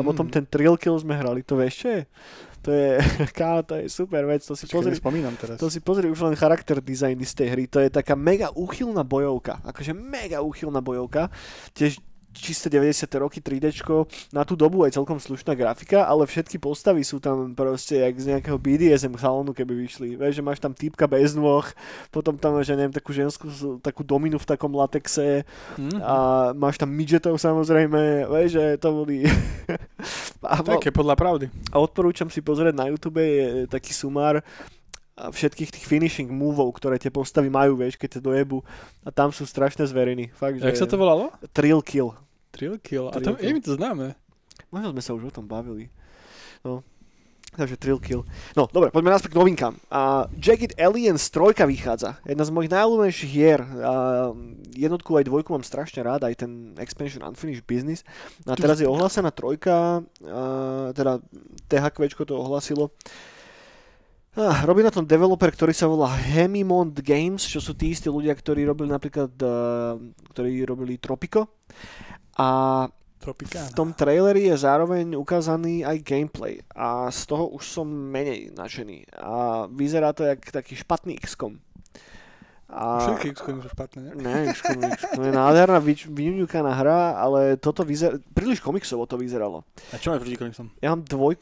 A potom ten Thrill Kill sme hrali, to vieš čo je? To je super vec, to si pozri. To si pozri už len charakter design z tej hry, to je taká mega úchylná bojovka, akože mega úchylná bojovka, tiež čisté 90. roky 3Dčko, na tú dobu aj celkom slušná grafika, ale všetky postavy sú tam proste jak z nejakého BDSM salónu, keby vyšli. Vieš, že máš tam týpka bez nôh, potom tam máš, ja neviem, takú ženskú, takú dominu v takom latexe a máš tam midgetov samozrejme, vieš, že to boli... Také podľa pravdy. A odporúčam si pozrieť na YouTube, je taký sumár všetkých tých finishing moveov, ktoré tie postavy majú, vieš, keď te dojebu. A tam sú strašné zveriny. Fakt, jak sa to volalo? Thrill Kill. Thrill Kill? A tam je mi to známe. Možno sme sa už o tom bavili. No. Takže Thrill Kill. No, dobre, poďme naspäť k novinkám. Jagged Aliens 3 vychádza. Jedna z mojich najľúbenejších hier. Jednotku aj dvojku mám strašne rád, aj ten Expansion Unfinished Business. A teraz je ohlásená 3, teda THQ to ohlasilo. Robí na tom developer, ktorý sa volá Hemimond Games, čo sú tí istí ľudia, ktorí robili napríklad, Tropico. A Tropicana. V tom traileri je zároveň ukázaný aj gameplay a z toho už som menej nadšený. A vyzerá to jak taký špatný XCOM. Všetky XCOM sú špatné, ne? Ne, XCOM je nádherná, vyňuňukaná hra, ale toto vyzerá, príliš komiksovo to vyzeralo. A čo máš proti komiksom? Ja mám 2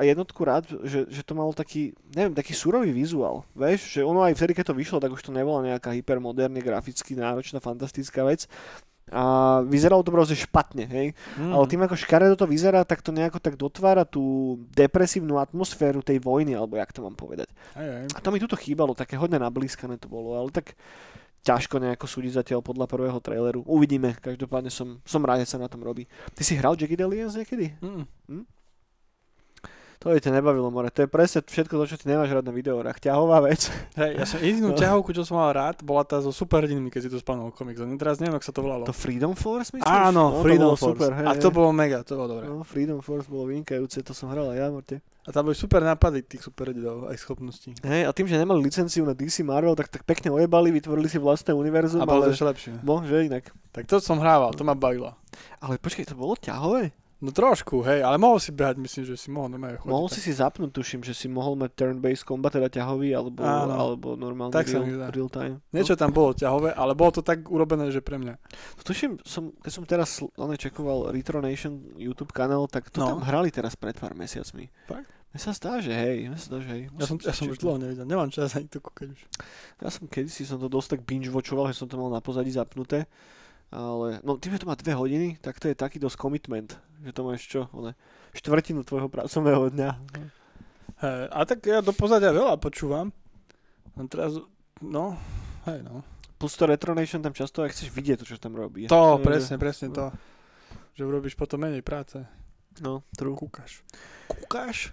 a 1 rád, že to malo taký, neviem, taký surový vizuál, vieš, že ono aj vtedy, keď to vyšlo, tak už to nebola nejaká hypermoderne, graficky náročná, fantastická vec. A vyzeralo to proste špatne, hej? Ale tým ako škaredo to vyzerá, tak to nejako tak dotvára tú depresívnu atmosféru tej vojny, alebo jak to mám povedať. Aj. A to mi tuto chýbalo, také hodne nablískané to bolo, ale tak ťažko nejako súdiť zatiaľ podľa prvého traileru. Uvidíme, každopádne som rád, že sa na tom robí. Ty si hral Jagged Aliens niekedy? To by te nebavilo, more. To je presne všetko to, čo ty nemáš rád na videohrách. Ťahová vec. Hej, ja som jedinú ťahovku, čo som mal rád, bola tá zo superhrdinmi, keď si to spanol komik. Teraz neviem, ako sa to volalo. To Freedom Force, myslíš? Áno, Freedom Force. Super, hej, a to bolo mega, to bolo dobre. No, Freedom Force bolo vynikajúce, to som hral aj ja, morte. A tam boli super nápady tých superhrdinov aj schopností. Hej, a tým, že nemali licenciu na DC Marvel, tak pekne ojebali, vytvorili si vlastné univerzum. A bolo to ešte lepšie. Že inak. Tak to som hrával, to ma bavilo. Ale počkaj, to bolo ťahové? No trošku, hej, ale mohol si behať, myslím, že si mohol normálne chodiť. Mohol si zapnúť, tuším, že si mohol mať turn-based combat, teda ťahový, alebo normálne tak real time. Niečo tam bolo ťahové, ale bolo to tak urobené, že pre mňa. Tuším, keď som teraz čekoval Retro Nation YouTube kanál, tak to tam hrali teraz pred pár mesiacmi. Fakt? Mne sa zdá, že hej. Ja som už dlho nevedel, nemám čas ani to kúkať už. Ja som kedysi som to dosť tak binge-watchoval, že som to mal na pozadí zapnuté. Ale, no tým, že to má 2 hodiny, tak to je taký dosť commitment, že to máš čo, štvrtinu tvojho pracovného dňa. A tak ja do pozadia veľa počúvam. A teraz, Plus to Retro Nation tam často, aj chceš vidieť to, čo tam robí. To, presne to. Že urobíš potom menej práce. No, true. Kúkaš.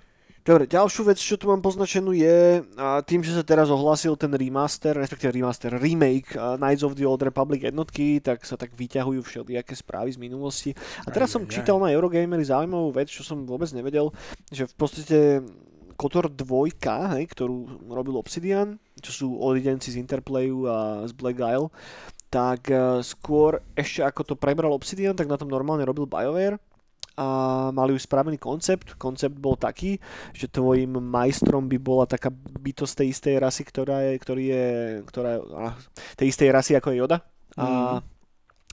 Dobre, ďalšiu vec, čo tu mám poznačenú je, tým, že sa teraz ohlásil ten remaster, respektíve remake Knights of the Old Republic jednotky, tak sa tak vyťahujú všelijaké správy z minulosti. A teraz som čítal na Eurogamery zaujímavú vec, čo som vôbec nevedel, že v podstate KOTOR 2, hej, ktorú robil Obsidian, čo sú odjedenci z Interplayu a z Black Isle, tak skôr ešte ako to prebral Obsidian, tak na tom normálne robil BioWare a mali už spravený koncept. Koncept bol taký, že tvojim majstrom by bola taká bytosť tej istej rasy, ktorá je tej istej rasy ako je Yoda. A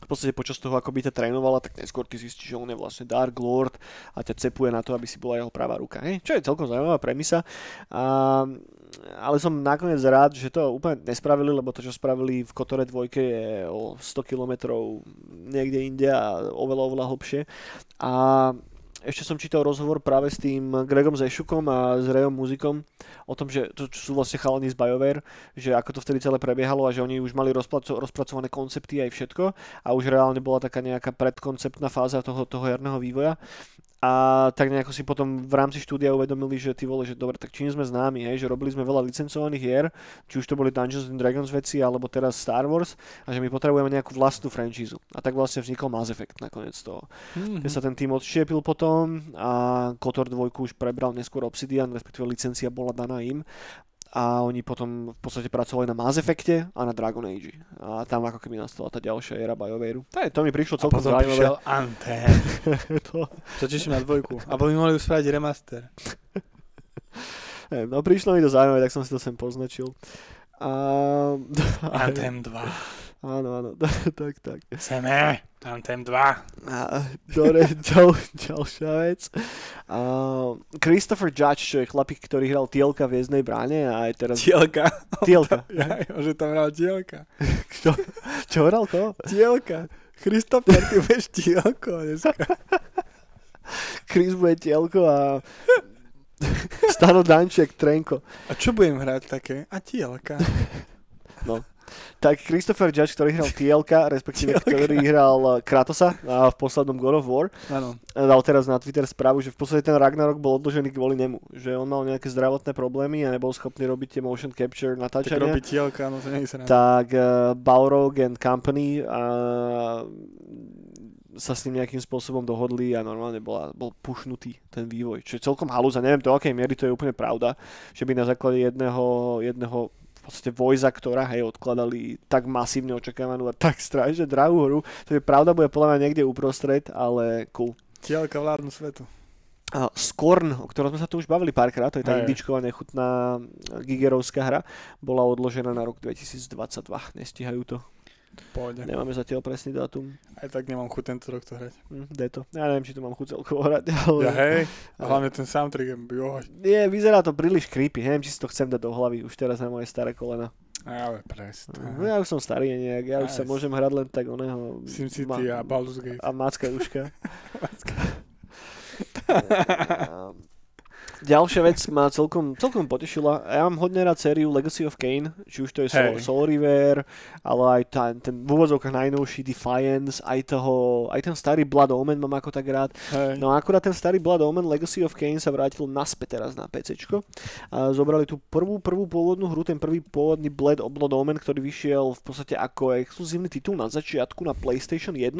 v podstate počas toho, ako by ťa trénovala, tak neskôr ty zistíš, že on je vlastne Dark Lord a ťa cepuje na to, aby si bola jeho pravá ruka. Hej? Čo je celkom zaujímavá premisa. Ale som nakoniec rád, že to úplne nespravili, lebo to, čo spravili v Kotore 2 je o 100 kilometrov niekde inde a oveľa hlbšie. A ešte som čítal rozhovor práve s tým Gregom Zešukom a s Rayom Muzikom o tom, že to sú vlastne chalani z BioWare, že ako to vtedy celé prebiehalo a že oni už mali rozpracované koncepty aj všetko a už reálne bola taká nejaká predkonceptná fáza toho herného vývoja. A tak nejako si potom v rámci štúdia uvedomili, že ty vole, že dobre, tak čím sme známi, hej, že robili sme veľa licencovaných hier, či už to boli Dungeons & Dragons veci, alebo teraz Star Wars, a že my potrebujeme nejakú vlastnú franchízu. A tak vlastne vznikol Mass Effect nakoniec toho. Keď sa ten tým odštiepil potom a KOTOR 2 už prebral neskôr Obsidian, respektíve licencia bola daná im. A oni potom v podstate pracovali na Mass Effecte a na Dragon Age. A tam ako keby nastala tá ďalšia éra BioWare. To mi prišlo celkom zaujímavé. A potom prišiel Anthem. Čo teším na 2. A by mohli uspraviť remaster. No prišlo mi to zaujímavé, tak som si to sem poznačil. Anthem 2. Áno, tak. Seme, Anthem 2. Dobre, ďalšia vec. Christopher Judge, čo je chlapík, ktorý hral Tielka v Hviezdnej bráne a aj teraz... Tielka. Že tam hral Tielka. Čo hral to? Tielka. Christopher, ty budeš Tielko dneska. Chris bude Tielko a... Stano Danček, Trenko. A čo budem hrať také? A Tielka. No. Tak Christopher Judge, ktorý hral Tielka, respektíve ktorý hral Kratosa v poslednom God of War, dal teraz na Twitter správu, že v podstate ten Ragnarok bol odložený kvôli nemu, že on mal nejaké zdravotné problémy a nebol schopný robiť tie motion capture natáčania. Tak robí Tielka, no to nie je sranda. Tak Balrog and Company sa s ním nejakým spôsobom dohodli a normálne bol pušnutý ten vývoj. Čo je celkom halúza, neviem do akej miery to je úplne pravda, že by na základe jedného v podstate Voiza, ktorá odkladali tak masívne očakávanú a tak strašne drahú hru, to je pravda, bude podľa mňa niekde uprostred, ale cool. Tielka vládnu svetu. Scorn, o ktorom sme sa tu už bavili párkrát, to je tá indičková nechutná gigerovská hra, bola odložená na rok 2022, nestihajú to. Poďa. Nemáme zatiaľ presný dátum. Aj tak nemám chuť tento rok to hrať. Ja neviem, či to mám chuť celkovo hrať. Ale... Ja hej, hlavne ten soundtrack. Nie, vyzerá to príliš creepy. Neviem, či si to chcem dať do hlavy už teraz na moje staré kolena. Ale presne. Ja už som starý nejak, ja už sa môžem hrať len tak oného... SimCity a Baldur's Gate. A Macka Juška. Ďalšia vec ma celkom potešila. Ja mám hodne rád sériu Legacy of Kain, či už to je Soul River, ale aj ten v úvodzovkách najnovší Defiance, aj ten starý Blood Omen mám ako tak rád. Hey. No akurát ten starý Blood Omen Legacy of Kain sa vrátil naspäť teraz na PCčko. Zobrali tú prvú pôvodnú hru, ten prvý pôvodný Blood Omen, ktorý vyšiel v podstate ako exkluzívny titul na začiatku na PlayStation 1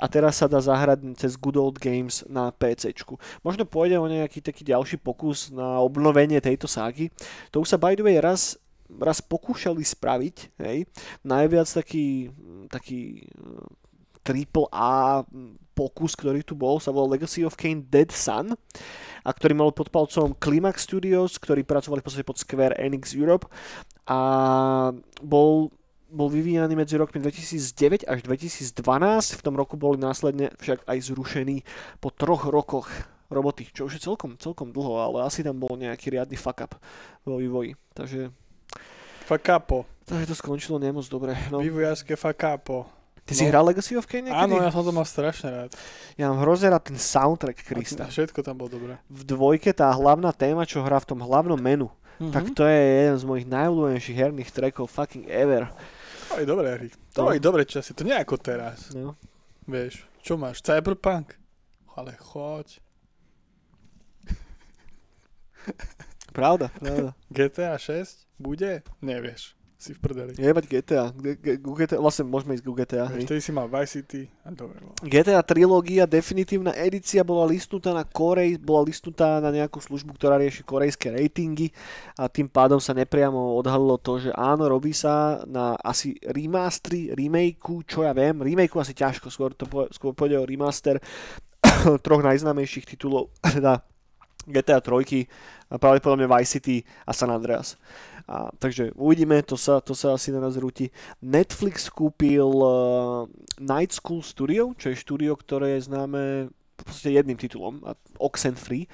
a teraz sa dá zahrať cez Good Old Games na PCčku. Možno pôjde o nejaký taký ďalší pokus na obnovenie tejto ságy. To už sa by the way raz pokúšali spraviť, hej. Najviac taký triple A pokus, ktorý tu bol, sa volal Legacy of Kain Dead Sun, a ktorý mal pod palcom Climax Studios, ktorí pracovali v podstate pod Square Enix Europe a bol vyvíjaný medzi rokmi 2009 až 2012, v tom roku boli následne však aj zrušený po 3 rokoch roboty, čo už je celkom dlho, ale asi tam bol nejaký riadny fuck up vo vývoji, takže... Fuck upo. Takže to skončilo nemoc dobre. No. Vývojárske fuck upo. Ty si hral Legacy of Kain niekedy? Áno, ja som to mal strašne rád. Ja mám hrozne rád ten soundtrack, Krista. Všetko tam bolo dobré. V 2 tá hlavná téma, čo hrá v tom hlavnom menu, tak to je jeden z mojich najobľúbenejších herných trackov fucking ever. To je dobré hry. To je dobré časy, to nie ako teraz. No. Vieš, čo máš? Cyberpunk? Ale choď. Pravda. GTA 6 bude? Nevieš. Si v prdeli. Jebať GTA. GTA. Vlastne môžeme ísť k GTA. Vtedy si mal Vice City a doverlo. GTA trilógia, definitívna edícia bola listnutá na nejakú službu, ktorá rieši korejské ratingy a tým pádom sa nepriamo odhalilo to, že áno, robí sa na asi remasteri, remakeu, čo ja viem. Remakeu asi ťažko, skôr pôjde o remaster troch najznámejších titulov, teda GTA 3, pravdepodobne Vice City a San Andreas. A, takže uvidíme, to sa asi na nás rúti. Netflix kúpil Night School Studio, čo je štúdio, ktoré je známe proste jedným titulom, Oxenfree,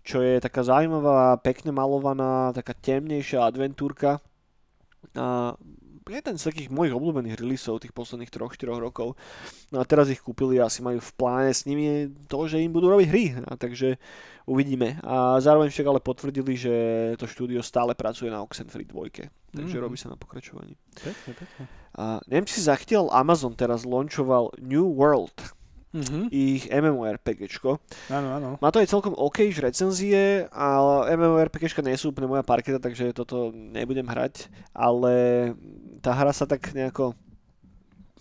čo je taká zaujímavá, pekne malovaná, taká temnejšia adventúrka. A jeden z takých mojich obľúbených releaseov tých posledných 3-4 rokov. No a teraz ich kúpili a asi majú v pláne s nimi to, že im budú robiť hry. A takže uvidíme. A zároveň však ale potvrdili, že to štúdio stále pracuje na Oxenfree 2. Takže robí sa na pokračovaní. Pekne. A neviem, či si zachtiel, Amazon teraz launchoval New World. Ich MMORPGčko. Áno. Má to aj celkom OK recenzie, ale MMORPGčka nie sú úplne moja parketa, takže toto nebudem hrať, ale tá hra sa tak nejako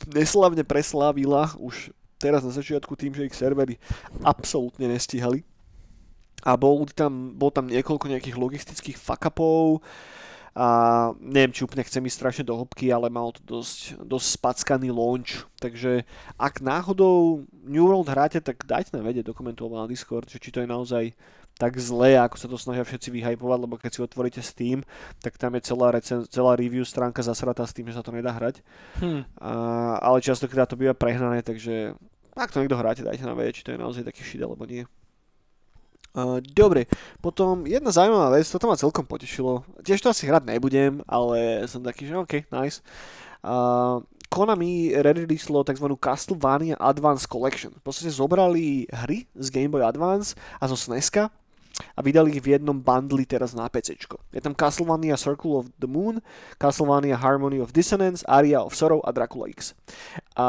neslavne preslávila už teraz na začiatku tým, že ich servery absolútne nestíhali. A bol tam niekoľko nejakých logistických fuck-upov, a neviem, či úplne chcem ísť strašne do hĺbky, ale malo to dosť spackaný launch. Takže ak náhodou New World hráte, tak dajte nám vedieť, dokumentujme na Discord, že či to je naozaj tak zlé, ako sa to snažia všetci vyhypovať, lebo keď si otvoríte Steam, tak tam je celá review stránka zasratá s tým, že sa to nedá hrať. Ale častokrát to býva prehnané, takže ak to niekto hráte, dajte nám vedieť, či to je naozaj taký shit, alebo nie. Dobre, potom jedna zaujímavá vec, toto ma celkom potešilo. Tiež to asi hrať nebudem, ale som taký, že OK, nice. Konami releaslo tzv. Castlevania Advance Collection. V podstate zobrali hry z Game Boy Advance a zo SNESka a vydali ich v jednom bundli teraz na PCčko. Je tam Castlevania Circle of the Moon, Castlevania Harmony of Dissonance, Aria of Sorrow a Dracula X. A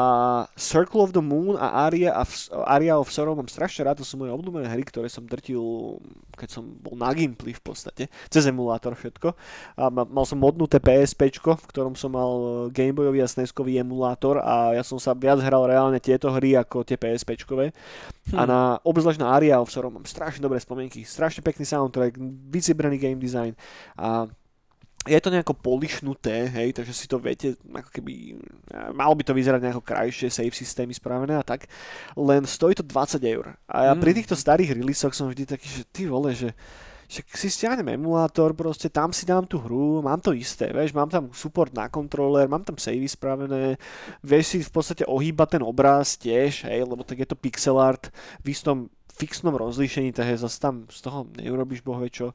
Circle of the Moon a Aria of Sorrow mám strašne rád, to sú moje obľúbené hry, ktoré som drtil, keď som bol na Gimply v podstate, cez emulátor všetko. A mal som modnuté PSPčko, v ktorom som mal Gameboyový a SNESkový emulátor a ja som sa viac hral reálne tieto hry ako tie PSPčkové. A obzvlášť na Aria of Sorrow mám strašne dobré spomienky, strašne pekný soundtrack, vycibrený game design a je to nejako polišnuté, hej, takže si to viete, ako keby, malo by to vyzerať nejako krajšie, save systémy spravené a tak, len stojí to 20 €. A ja pri týchto starých releaseoch som vždy taký, že ty vole, že si stiahnem emulátor, proste tam si dám tú hru, mám to isté, vieš, mám tam support na kontroler, mám tam savey spravené, vieš si v podstate ohýbať ten obraz tiež, hej, lebo tak je to pixel art v istom fixnom rozlíšení, takže zase tam z toho neurobíš bohvečo.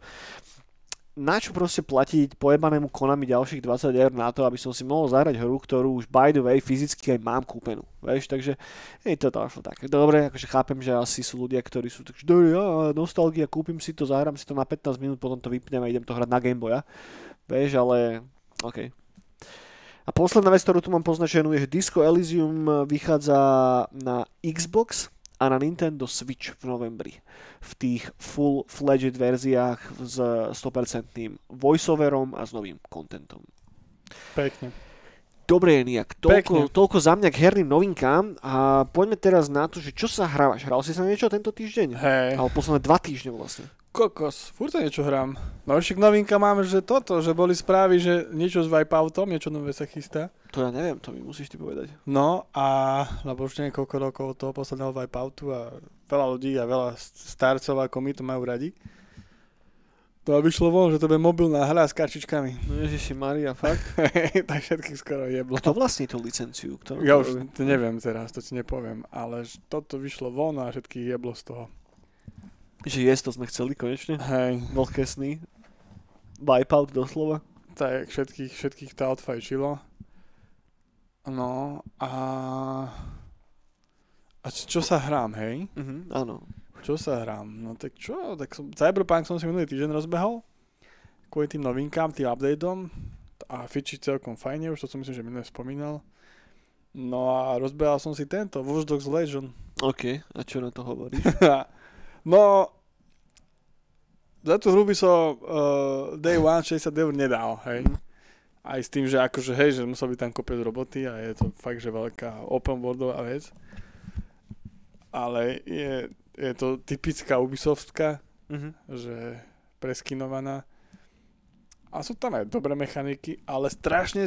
Na čo proste platiť pojebanému Konami ďalších 20 € na to, aby som si mohol zahrať hru, ktorú už by the way fyzicky aj mám kúpenú, vieš, takže je to došlo tak. Dobre, akože chápem, že asi sú ľudia, ktorí sú takže nostalgia, kúpim si to, zahrám si to na 15 minút, potom to vypnem a idem to hrať na Gameboya, vieš, ale okej. A posledná vec, ktorú tu mám poznačenú, je, že Disco Elysium vychádza na Xbox a na Nintendo Switch v novembri. V tých full-fledged verziách s 100% voiceoverom a s novým contentom. Pekne. Dobre, Eniac, toľko za mňa k herným novinkám a poďme teraz na to, že čo sa hrávaš? Hral si sa niečo tento týždeň? Hej. Ale posledné 2 týždne vlastne. Kokos, furt niečo hrám. No však novinka máme, že toto, že boli správy, že niečo s Wipeoutom, niečo nové sa chystá. To ja neviem, to mi musíš ty povedať. No a lebo už niekoľko rokov toho posledného Wipeoutu a veľa ľudí a veľa starcov ako my to majú radi. To a vyšlo von, že to bude mobilná hra s karčičkami. No Ježiši Maria, fakt? Tak všetkých skoro jeblo. Kto vlastní tú licenciu? Kto? Ja už neviem teraz, to ti nepoviem, ale toto vyšlo von a všetkých jeblo z toho. Že to sme chceli konečne? Hej. Veľké sny. Wipeout doslova. Tak, všetkých tá odfajčilo. No a... A čo sa hrám, hej? Áno. Čo sa hrám? No tak čo? Tak Cyberpunk som si minulý týždeň rozbehol. Kvôli tým novinkám, tým updateom. A fiči celkom fajne, už to som myslím, že minulý spomínal. No a rozbehal som si tento, Watch Dogs Legion. OK, a čo na to hovoríš? No, za tú hru by som Day 1 60 € nedal, hej. Aj s tým, že akože hej, že musel byť tam kopec roboty a je to fakt, že veľká open worldová vec. Ale je to typická Ubisoftka, že preskinovaná. A sú tam aj dobré mechaniky, ale strašne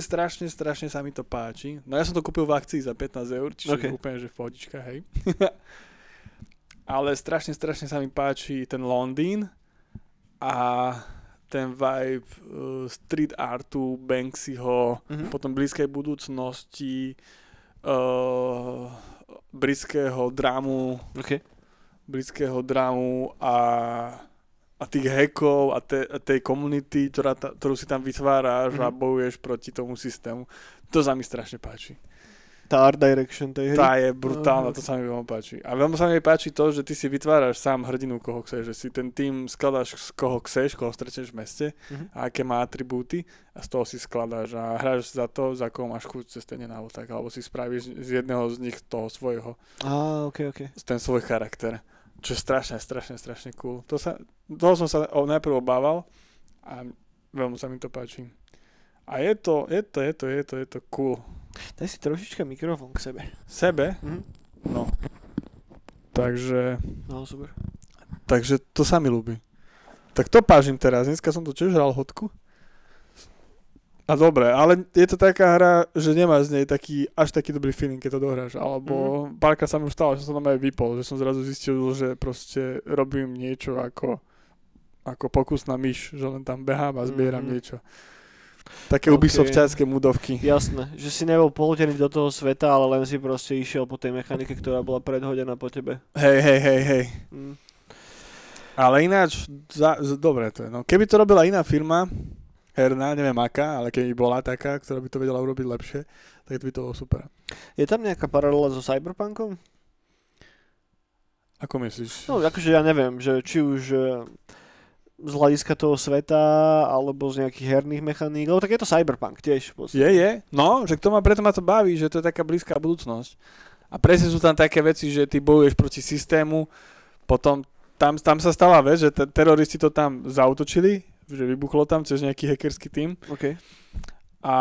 sa mi to páči. No ja som to kúpil v akcii za 15 €, čiže úplne, že fodička, hej. Ale strašne sa mi páči ten Londýn a ten vibe street artu, Banksyho, potom blízkej budúcnosti, britského dramu a tých hackov a tej komunity, ktorú si tam vytváraš a bojuješ proti tomu systému. To sa mi strašne páči. Tá art direction tej hry? Tá je brutálna, to sa mi veľmi páči. A veľmi sa mi páči to, že ty si vytváraš sám hrdinu, koho chceš, že si ten tým skladáš z koho chceš, koho stretneš v meste a aké má atribúty a z toho si skladáš a hráš za to, za koho máš chuť cestenie na tak, alebo si spravíš z jedného z nich toho svojho. Á, ok. Ten svoj charakter. Čo je strašne cool. Toho som sa najprv obával a veľmi sa mi to páči. A je to cool. Daj si trošička mikrofón k sebe. Sebe? No. Takže... No, super. Takže to sa mi ľúbi. Tak to pážim teraz. Dneska som to tiež hral hodku. A dobre, ale je to taká hra, že nemáš z nej až taký dobrý feeling, keď to dohráš. Alebo párkrát sa mi už stalo, že som tam aj vypol. Že som zrazu zistil, že proste robím niečo ako pokusná myš. Že len tam behám a zbieram niečo. Také ubisoftiacké múdovky. Jasné, že si nebol polútený do toho sveta, ale len si proste išiel po tej mechanike, ktorá bola predhodená po tebe. Hej. Ale ináč, dobre to je. No. Keby to robila iná firma, herná, neviem aká, ale keby bola taká, ktorá by to vedela urobiť lepšie, tak to by to bolo super. Je tam nejaká paralela so Cyberpunkom? Ako myslíš? No, akože ja neviem, že či už... z hľadiska toho sveta, alebo z nejakých herných mechaník, lebo tak je to Cyberpunk tiež. Je. No, že kto ma, preto ma to baví, že to je taká blízka budúcnosť. A presne sú tam také veci, že ty bojuješ proti systému, potom tam sa stala vec, že teroristi to tam zaútočili, že vybuchlo tam cez nejaký hackerský tím. Okay. A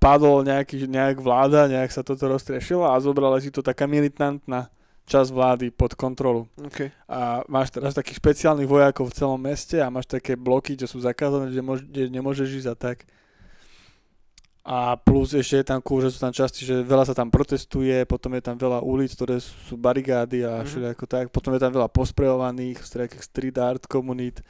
padol nejak vláda, nejak sa toto roztriešilo a zobrala si to taká militantná čas vlády pod kontrolu. Okay. A máš teraz takých špeciálnych vojakov v celom meste a máš také bloky, čo sú zakázané, kde nemôžeš ísť a tak. A plus ešte je tam cool, že sú tam časti, že veľa sa tam protestuje, potom je tam veľa ulic, ktoré sú barigády a všelijako tak. Potom je tam veľa posprejovaných, street art komunít.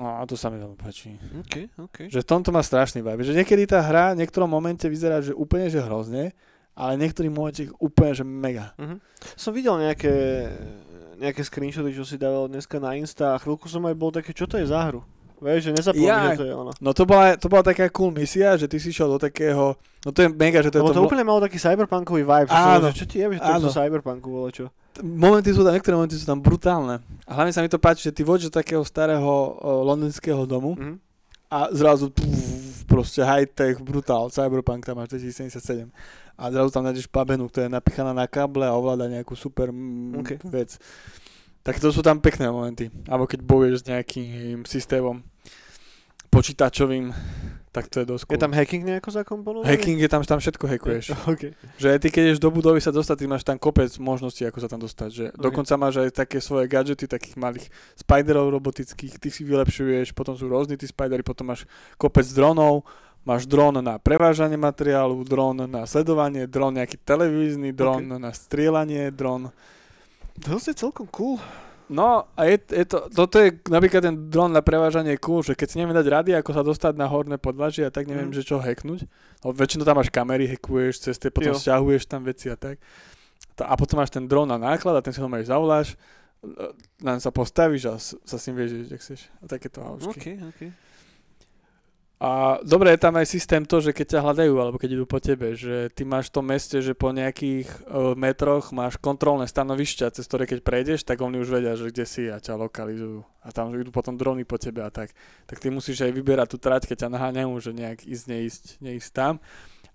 A to sa mi veľmi páči. Okay. Že v tomto má strašný vibe. Že niekedy tá hra v niektorom momente vyzerá, že úplne že hrozne, ale niektorý momentík úplne, že mega. Som videl nejaké screenshoty, čo si dával dneska na Insta a chvíľku som aj bol také, čo to je za hru? Vieš, že nezapomíš, že to je ono. No to bola taká cool misia, že ty si šiel do takého, no to je mega, že to je to... úplne malo taký cyberpunkový vibe. Áno. Čo ti je, že to je zo cyberpunku, bolo čo? Niektoré momenty sú tam brutálne. A hlavne sa mi to páči, že ty voď do takého starého londýnskeho domu a zrazu proste high-tech, brutál, cyberpunk tam máš 2077. A zrazu tam nájdeš pabenu, ktorá je napichaná na káble a ovláda nejakú super vec. Tak to sú tam pekné momenty. Alebo keď bojuješ s nejakým systémom počítačovým, tak to je dosť cool. Je tam hacking nejako zakomponovaný? Hacking je tam všetko hackuješ. Okay. Že ty keď ješ do budovy sa dostať, ty máš tam kopec možností, ako sa tam dostať. Že dokonca máš aj také svoje gadžety, takých malých spiderov robotických, ty si vylepšuješ, potom sú rôzni tí spidery, potom máš kopec dronov. Máš dron na prevážanie materiálu, dron na sledovanie, dron nejaký televízny, dron na strieľanie, dron... To je celkom cool. No a toto je napríklad ten dron na prevážanie cool, že keď si neviem dať rady, ako sa dostať na horné podlažie a tak neviem, že čo hacknúť. No, väčšinou tam máš kamery, hackuješ cesty, potom sťahuješ tam veci a tak. A potom máš ten dron na náklad a ten si ho máš zavoláš, len sa postavíš a sa s ním vieš, ak chceš. A takéto halušky. Okay. A dobre, je tam aj systém to, že keď ťa hľadajú, alebo keď idú po tebe, že ty máš v tom meste, že po nejakých metroch máš kontrolné stanovišťa, cez ktoré keď prejdeš, tak oni už vedia, že kde si a ťa lokalizujú. A tam idú potom drony po tebe a tak. Tak ty musíš aj vyberať tú trať, keď ťa naháňajú, že nejak ísť, neísť tam.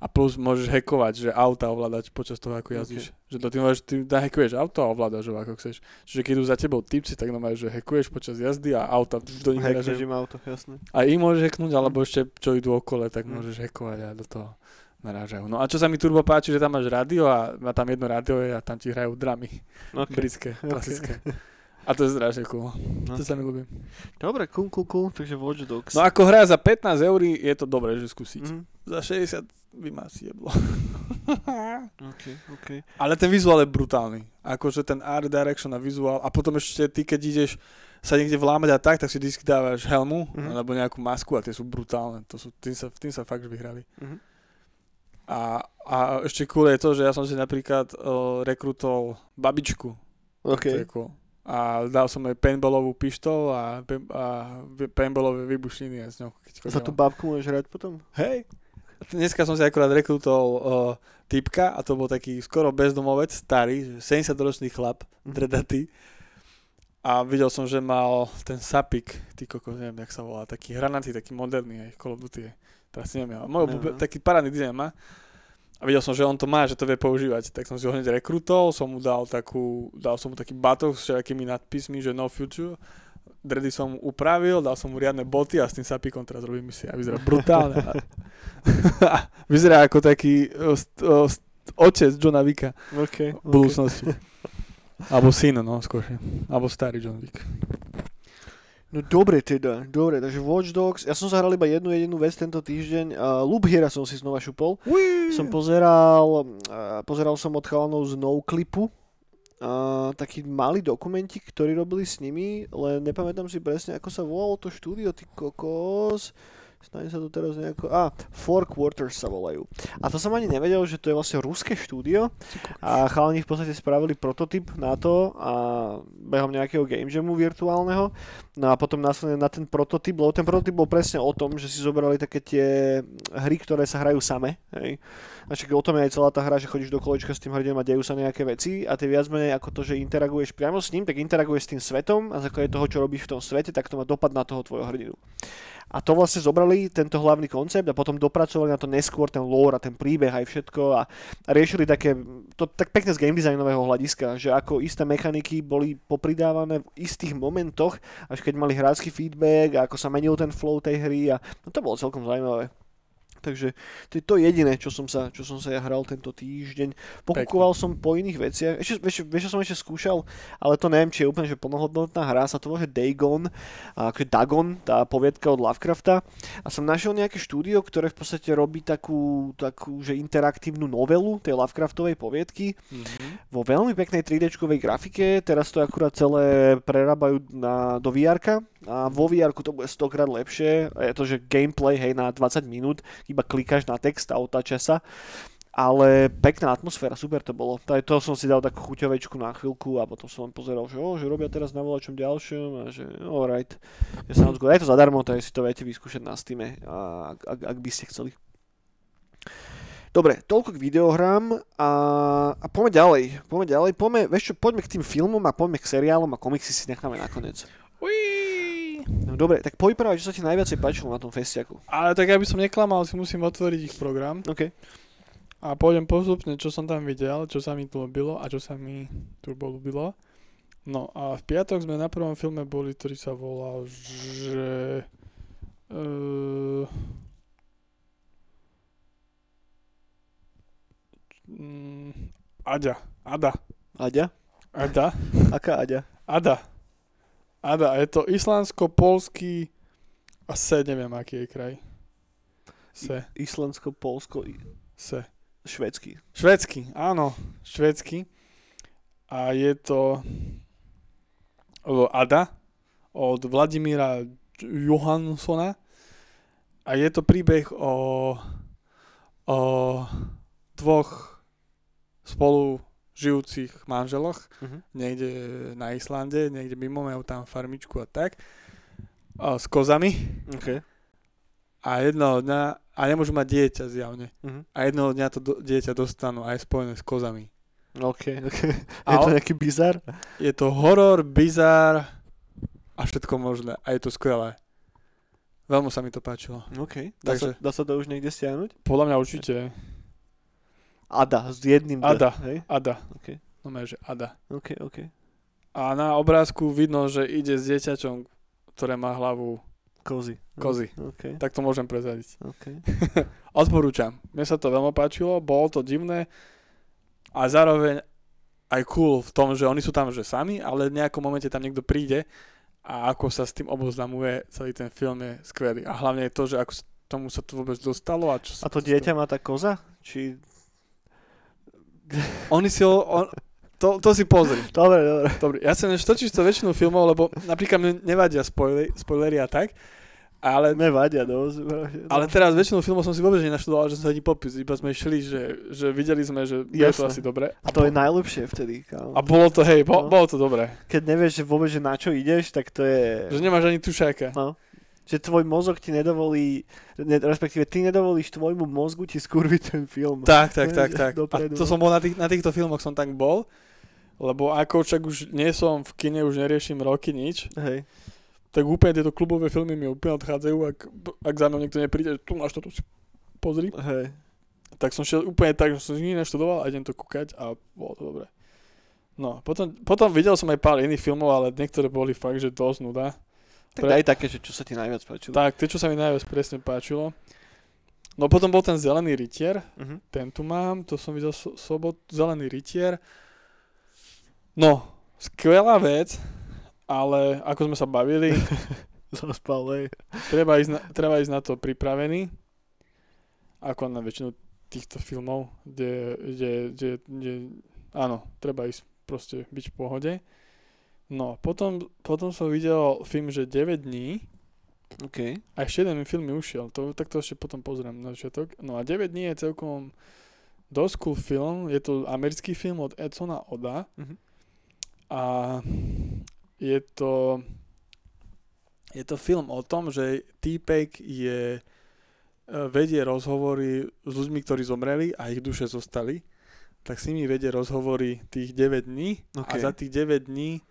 A A plus môžeš hackovať, že auta ovládať počas toho, ako jazdíš. Okay. Že tým môžeš, ty hackuješ auto a ovládaš ho, ako chceš. Čiže keď idú za tebou tipci, tak normálne, že hackuješ počas jazdy a auta do nich narazíš. Hackuješ im auto, jasné. A im môžeš hacknúť, alebo ešte čo idú okolo, tak môžeš hackovať a do toho narážajú. No a čo sa mi turbo páči, že tam máš rádio a má tam jedno rádio a tam ti hrajú dramy. Okay. Britské, klasické. Okay. A to je strašne cool. To sa mi ľúbim. Dobre, cool, takže Watch Dogs. No ako hra za 15 € je to dobré, že skúsiť. Za 60 by ma asi jeblo. OK. Ale ten vizuál je brutálny. Akože ten art direction a vizuál. A potom ešte ty, keď ideš sa niekde vlámať a tak si disk dávaš helmu alebo nejakú masku a tie sú brutálne. To sú, tým sa fakt vyhrali. A ešte cool je to, že ja som si napríklad rekrutol babičku. OK. To je cool. A dal som jej paintballovú pištol a paintballové výbušniny a z ňou. Za tú babku môžeš hrať potom? Hej. Dneska som si akurát rekrutol typka a to bol taký skoro bezdomovec, starý, 70-ročný chlap, dredatý. A videl som, že mal ten sapik, neviem, jak sa volá, taký hranatý, taký moderný, Call of Duty. Teraz neviem, taký parádny dizajn má. A videl som, že on to má, že to vie používať. Tak som si ho hneď rekrutol, dal som mu taký batoh s nejakými nadpismi, že no future. Dredy som mu upravil, dal som mu riadne boty a s tým sapíkom teraz robím si a vyzerá brutálne. Vyzerá ako taký otec Johna Wicka v budúcnosti. Alebo syn, no skôr. Alebo starý John Wick. No dobre teda, takže Watch Dogs, ja som zahral iba jednu vec tento týždeň, Loop Hero som si znova šupol, som pozeral som od chalanov z Noclipu, taký malý dokumentik, ktorý robili s nimi, len nepamätám si presne, ako sa volalo to štúdio, ty kokos, snažím sa to teraz nejako, Four Quarters sa volajú. A to som ani nevedel, že to je vlastne ruské štúdio a chalani v podstate spravili prototyp na to a behom nejakého game jamu virtuálneho. No a potom následne na ten prototyp, lebo ten prototyp bol presne o tom, že si zobrali také tie hry, ktoré sa hrajú same, hej. A však o tom je aj celá tá hra, že chodíš do kolečka s tým hrdinom a dejú sa nejaké veci a ty viac menej ako to, že interaguješ priamo s ním, tak interaguješ s tým svetom a základe toho, čo robíš v tom svete, tak to má dopad na toho tvojho hrdinu. A to vlastne zobrali tento hlavný koncept a potom dopracovali na to neskôr ten lore a ten príbeh aj všetko a riešili také, to tak pekne z game designového hľadiska, že ako isté mechaniky boli popridávané v istých momentoch, až keď mali hrácky feedback a ako sa menil ten flow tej hry a no to bolo celkom zaujímavé. Takže to je to jediné, čo som sa ja hral tento týždeň. Pokúkoval som po iných veciach. Ešte som skúšal, ale to neviem, či je úplne že plnohodnotná hra. Sa to volá Dagon, tá poviedka od Lovecrafta. A som našiel nejaké štúdio, ktoré v podstate robí takú že interaktívnu novelu tej Lovecraftovej poviedky. Vo veľmi peknej 3D-čkovej grafike. Teraz to akurát celé prerábajú do VR-ka. A vo VR-ku to bude 100-krát lepšie. Je to, že gameplay, hej, na 20 minút, iba klikáš na text a otáča sa. Ale pekná atmosféra, super to bolo. To som si dal takú chuťovečku na chvíľku a potom som len pozeral, že robia teraz na volačom ďalšom a že alright. Je to zadarmo, tak si to viete vyskúšať na Steame, ak by ste chceli. Dobre, toľko k videohrám a poďme ďalej. Poďme k tým filmom a poďme k seriálom a komiksy si necháme nakoniec. No dobre, tak povyprávať, čo sa ti najviac páčilo na tom festiaku. Ale tak ja by som neklamal, si musím otvoriť ich program. OK. A pôjdem postupne, čo som tam videl, čo sa mi tu ľúbilo a čo sa mi turbo ľúbilo. No a v piatok sme na prvom filme boli, ktorý sa volal, že... Ada. Aká Ada? Ada, je to islandsko, polský a neviem, aký je kraj. Islandsko, polsko, švédsky. Švédsky, áno, švédsky. A je to Ada od Vladimíra Johanssona. A je to príbeh o dvoch spolu žijúcich manželoch, niekde na Islande, niekde mimo, majú tam farmičku a tak, s kozami. Okay. A jednoho dňa, a nemôžu mať dieťa zjavne, a jednoho dňa to dieťa dostanú aj spojené s kozami. Okay. Je to nejaký bizar? Je to horor, bizar a všetko možné. A je to skvelé. Veľmi sa mi to páčilo. Okay. Dá sa to už niekde stiahnuť? Podľa mňa určite. Ada, s jedným D. Ada, hej? Ada. Okay. No že Ada. OK, OK. A na obrázku vidno, že ide s dieťaťom, ktoré má hlavu kozy. Kozy. Okay. Tak to môžem prezradiť. Okay. Odporúčam. Mne sa to veľmi páčilo, bolo to divné a zároveň aj cool v tom, že oni sú tam že sami, ale v nejakom momente tam niekto príde a ako sa s tým oboznamuje celý ten film je skvelý. A hlavne je to, že ako tomu sa to vôbec dostalo. A, čo sa a to dieťa má tá koza? Či... Oni si ho... To si pozri. Dobre. Ja sa neštočíš to väčšinu filmov, lebo napríklad mi nevadia spoilery a tak, ale... Nevadia, no. Ale teraz väčšinu filmov som si vôbec nenaštudoval, že som sa ani popis, iba sme šli, že videli sme, že je to asi dobre. A to je najlepšie vtedy. Kámo. A bolo to, hej, bolo to dobre. Keď nevieš že vôbec, že na čo ideš, tak to je... Že nemáš ani tušáka. No. Že tvoj mozog ti nedovolí, respektíve ty nedovolíš tvojmu mozgu ti skurviť ten film. Tak. Dopredu. A to som bol na týchto filmoch som tak bol, lebo ako však už nie som v kine, už neriešim roky nič. Hej. Tak úplne tieto klubové filmy mi úplne odchádzajú, ak za mnou niekto nepríde, že tu máš toto, si pozri. Hej. Tak som šiel úplne tak, že som nikdy neštudoval a idem to kúkať a bolo to dobré. No, potom videl som aj pár iných filmov, ale niektoré boli fakt, že dosť nuda. Tak aj také, že čo sa ti najviac páčilo. Tak, tie, čo sa mi najviac presne páčilo. No potom bol ten Zelený rytier. Uh-huh. Ten tu mám, to som videl sobotu. Zelený rytier. No, skvelá vec, ale ako sme sa bavili... Zaspal, treba ísť na to pripravený. Ako na väčšinu týchto filmov, kde áno, treba ísť proste byť v pohode. No, potom som videl film, že 9 dní. OK. A ešte jeden film mi ušiel, tak to ešte potom pozriem na začiatok. No a 9 dní je celkom dosť cool film. Je to americký film od Edsona Oda. Mm-hmm. A je to film o tom, že týpek vedie rozhovory s ľuďmi, ktorí zomreli a ich duše zostali. Tak s nimi vedie rozhovory tých 9 dní. Okay. A za tých 9 dní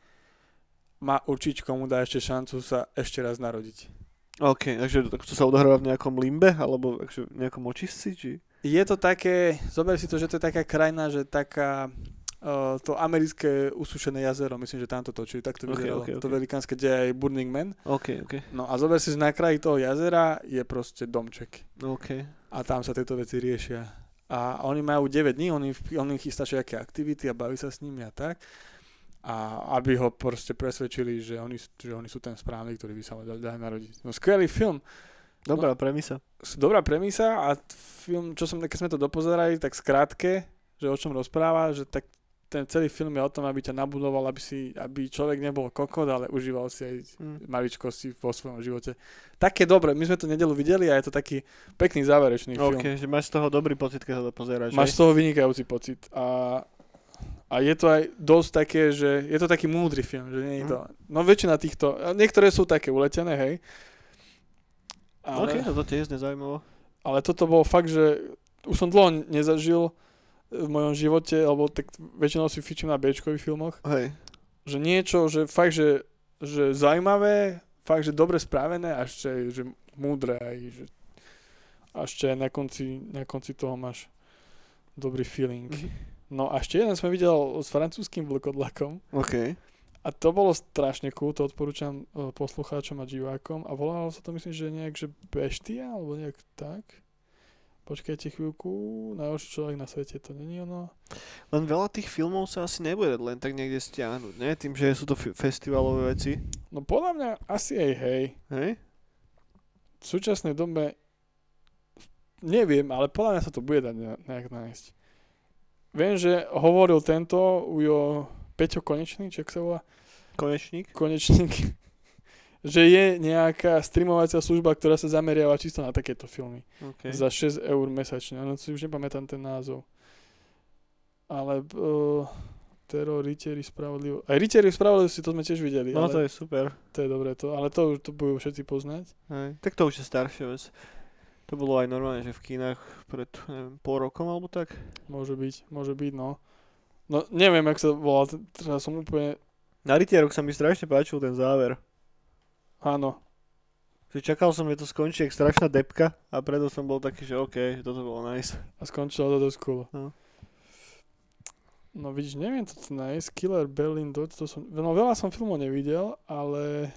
má určiť, komu dá ešte šancu sa ešte raz narodiť. OK, takže to sa odohráva v nejakom limbe, alebo v nejakom očistci? Či... Je to také, zober si to, že to je taká krajina, že taká to americké usúšené jazero, myslím, že tam to točili, tak to vyzeralo. Okay. To velikánske, kde je Burning Man. OK. No a zober si, že na kraji toho jazera je proste domček. OK. A tam sa tieto veci riešia. A oni majú 9 dní, oni chystá všetky aktivity a baví sa s nimi a tak. A aby ho proste presvedčili, že oni sú ten správny, ktorý by sa mal dať narodiť. No skvelý film. Dobrá premisa a film, keď sme to dopozerali, tak skrátke, že o čom rozpráva, že tak ten celý film je o tom, aby ťa nabudoval, aby človek nebol kokot, ale užíval si aj maličkosti vo svojom živote. Také dobre, my sme to nedeľu videli a je to taký pekný záverečný film. OK, že máš z toho dobrý pocit, keď sa to pozeráš. Máš z toho vynikajúci pocit a je to aj dosť také, že je to taký múdry film, že nie je to... No väčšina týchto, niektoré sú také uletené, hej. Ale, OK, to tiež nezaujímavo. Ale toto bolo fakt, že už som dlho nezažil v mojom živote, alebo tak väčšinou si fičím na B-čkových filmoch. Hej. Že niečo, že fakt, že zaujímavé, fakt, že dobre správené a ešte, že múdre aj, že... A ešte na konci toho máš dobrý feeling. Mm-hmm. No a ešte jeden sme videl s francúzským vlkodlakom. OK. A to bolo strašne cool, to odporúčam poslucháčom a divákom. A volalo sa to, myslím, že nejak, že Beštia, alebo nejak tak. Počkajte chvíľku, najhorší človek na svete, to není ono. Len veľa tých filmov sa asi nebude len tak niekde stiahnuť, ne? Tým, že sú to festivalové veci. No podľa mňa asi aj hej. Hej? V súčasnej dobe, neviem, ale podľa mňa sa to bude dať nejak nájsť. Viem, že hovoril tento Ujo Peťo Konečný, či ak sa volá? Konečník. Že je nejaká streamovacia služba, ktorá sa zameriava čisto na takéto filmy. Okay. Za 6 eur mesačne. No si už nepamätám ten názov. Ale Rytieri spravodlivosti. Aj Rytieri spravodlivosti, to sme tiež videli. No ale, to je super. To je dobré to. Ale to budú všetci poznať. Hej. Tak to už je staršia vec. To bolo aj normálne, že v kínach pred, neviem, pol rokom alebo tak? Môže byť, no. No, neviem, jak sa volá, teraz som úplne... Na Rytierok sa mi strašne páčil ten záver. Áno. Že čakal som, že to skončí jak strašná depka a preto som bol taký, že OK, že toto bolo nice. A skončilo to dosť cool. No. No vidíš, neviem to nájsť. Killer, Berlin, Dodge, to som... No veľa som filmov nevidel, ale...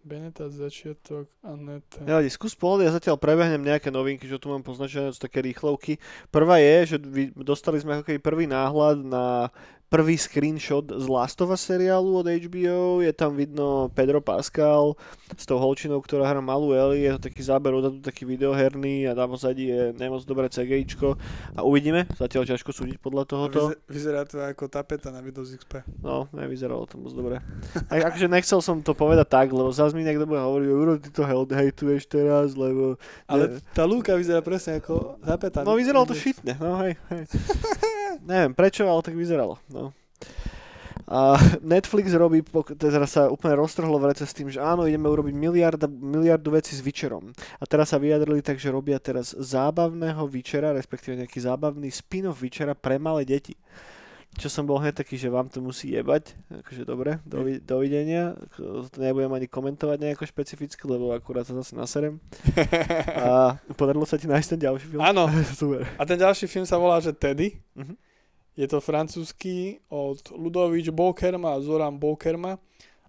Beneta, začiatok a Neta. Ja, skús pohľad, ja zatiaľ prebehnem nejaké novinky, čo tu mám poznačené, to sú také rýchlovky. Prvá je, že dostali sme ako keby prvý náhľad na prvý screenshot z Last of Us seriálu od HBO. Je tam vidno Pedro Pascal s tou holčinou, ktorá hrá malú Ellie. Je to taký záber odhadu, taký videoherný a tam pozadí je nemoc dobré CGIčko. A uvidíme, zatiaľ ťažko súdiť podľa tohoto. Vyzerá to ako tapeta na Windows XP. No, nevyzeralo to moc dobre. Akože nechcel som to povedať tak, lebo zás mi niekto bude hovoriť, ty to hejtuješ teraz, lebo... Ale tá lúka vyzerá presne ako tapeta. No vyzeralo to šitne, no hej. Neviem prečo, ale tak vyzeralo, no. A Netflix robí, teraz sa úplne roztrhlo v rece s tým, že áno, ideme urobiť miliardu vecí s Witcherom. A teraz sa vyjadrili tak, že robia teraz zábavného Witchera, respektíve nejaký zábavný spin-off Witchera pre malé deti. Čo som bol hneď taký, že vám to musí jebať, akože dobre, dovidenia, to nebudem ani komentovať nejako špecificky, lebo akurát sa zase naserem. A podarilo sa ti nájsť ten ďalší film? Áno, a ten ďalší film sa volá, že Teddy, Je to francúzsky od Ludovic Bokerma a Zoran Bokerma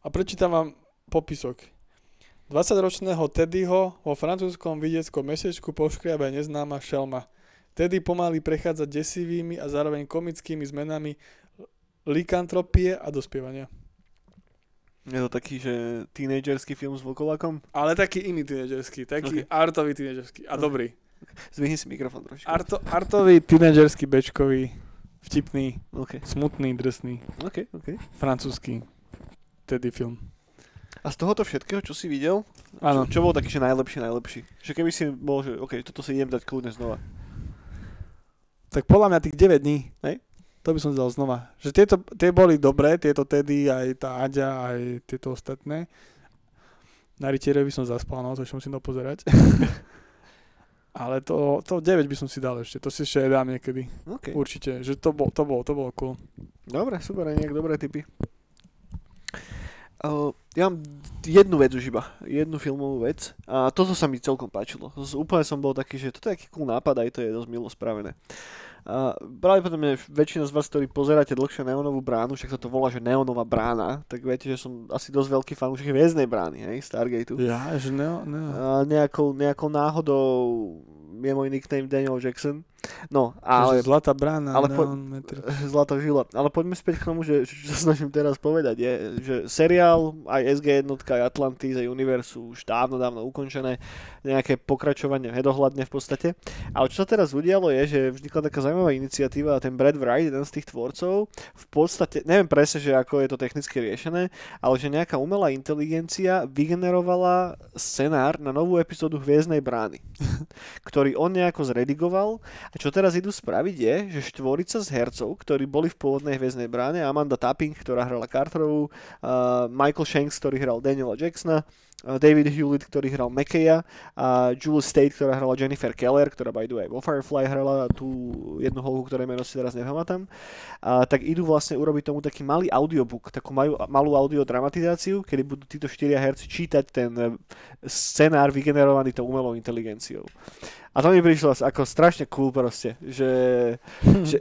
a prečítam vám popisok. 20-ročného Teddyho vo francúzskom vidieckom mesečku poškriabe neznáma šelma. Tedy pomaly prechádza desivými a zároveň komickými zmenami likantropie a dospievania. Je to taký, že tínedžerský film s Vlkolákom? Ale taký iný tínedžerský, taký Artový tínedžerský a dobrý. Zvihni si mikrofón trošku. Artový tínedžerský, bečkový, vtipný, smutný, drsný, francúzsky, tedy film. A z tohoto všetkého, čo si videl, čo bol taký, že najlepší? Že keby si bol, že toto si idem dať kľudne znova. Tak podľa mňa tých 9 dní, to by som dal znova. Že tie boli dobré, tieto Teddy, aj tá Aďa, aj tieto ostatné. Na Rytierovi by som zaspal, no to ešte musím dopozerať. Ale to 9 by som si dal ešte, to si ešte dám niekedy. Okay. Určite, že to bolo cool. Dobre, super, aj nejak dobré tipy. Ja mám jednu vec už iba, jednu filmovú vec a toto sa mi celkom páčilo. Úplne som bol taký, že toto je taký cool nápad, aj to je dosť milo spravené. Pravdepodobne väčšina z vás, ktorí pozeráte dlhšie Neonovú bránu, však sa to volá, že Neonová brána, tak viete, že som asi dosť veľký fanúšik Hviezdnej brány, Stargateu. Ja, že Neo. Nejakou náhodou je môj nickname Daniel Jackson. No, ale... Zlatá brána, Zlatá žila. Ale poďme späť k tomu, že čo snažím teraz povedať je, že seriál, aj SG1, aj Atlantis, aj Universe už dávno ukončené, nejaké pokračovanie nedohľadne v podstate. Ale čo sa teraz udialo je, že vznikla taká zaujímavá iniciatíva a ten Brad Wright, jeden z tých tvorcov, v podstate, neviem presne, že ako je to technicky riešené, ale že nejaká umelá inteligencia vygenerovala scenár na novú epizódu Hviezdnej brány, ktorý on nejako zredigoval. A čo teraz idú spraviť je, že štvorica z hercov, ktorí boli v pôvodnej Hviezdnej bráne, Amanda Tapping, ktorá hrala Carterovú, Michael Shanks, ktorý hral Daniela Jacksona, David Hewlett, ktorý hral McKaya a Julie State, ktorá hrala Jennifer Keller, ktorá by the way vo Firefly hrala tú jednu holku, ktoré meno si teraz nepamätám, tak idú vlastne urobiť tomu taký malý audiobook, takú malú audiodramatizáciu, kedy budú títo štyria herci čítať ten scenár vygenerovaný tou umelou inteligenciou. A to mi prišlo ako strašne cool proste, že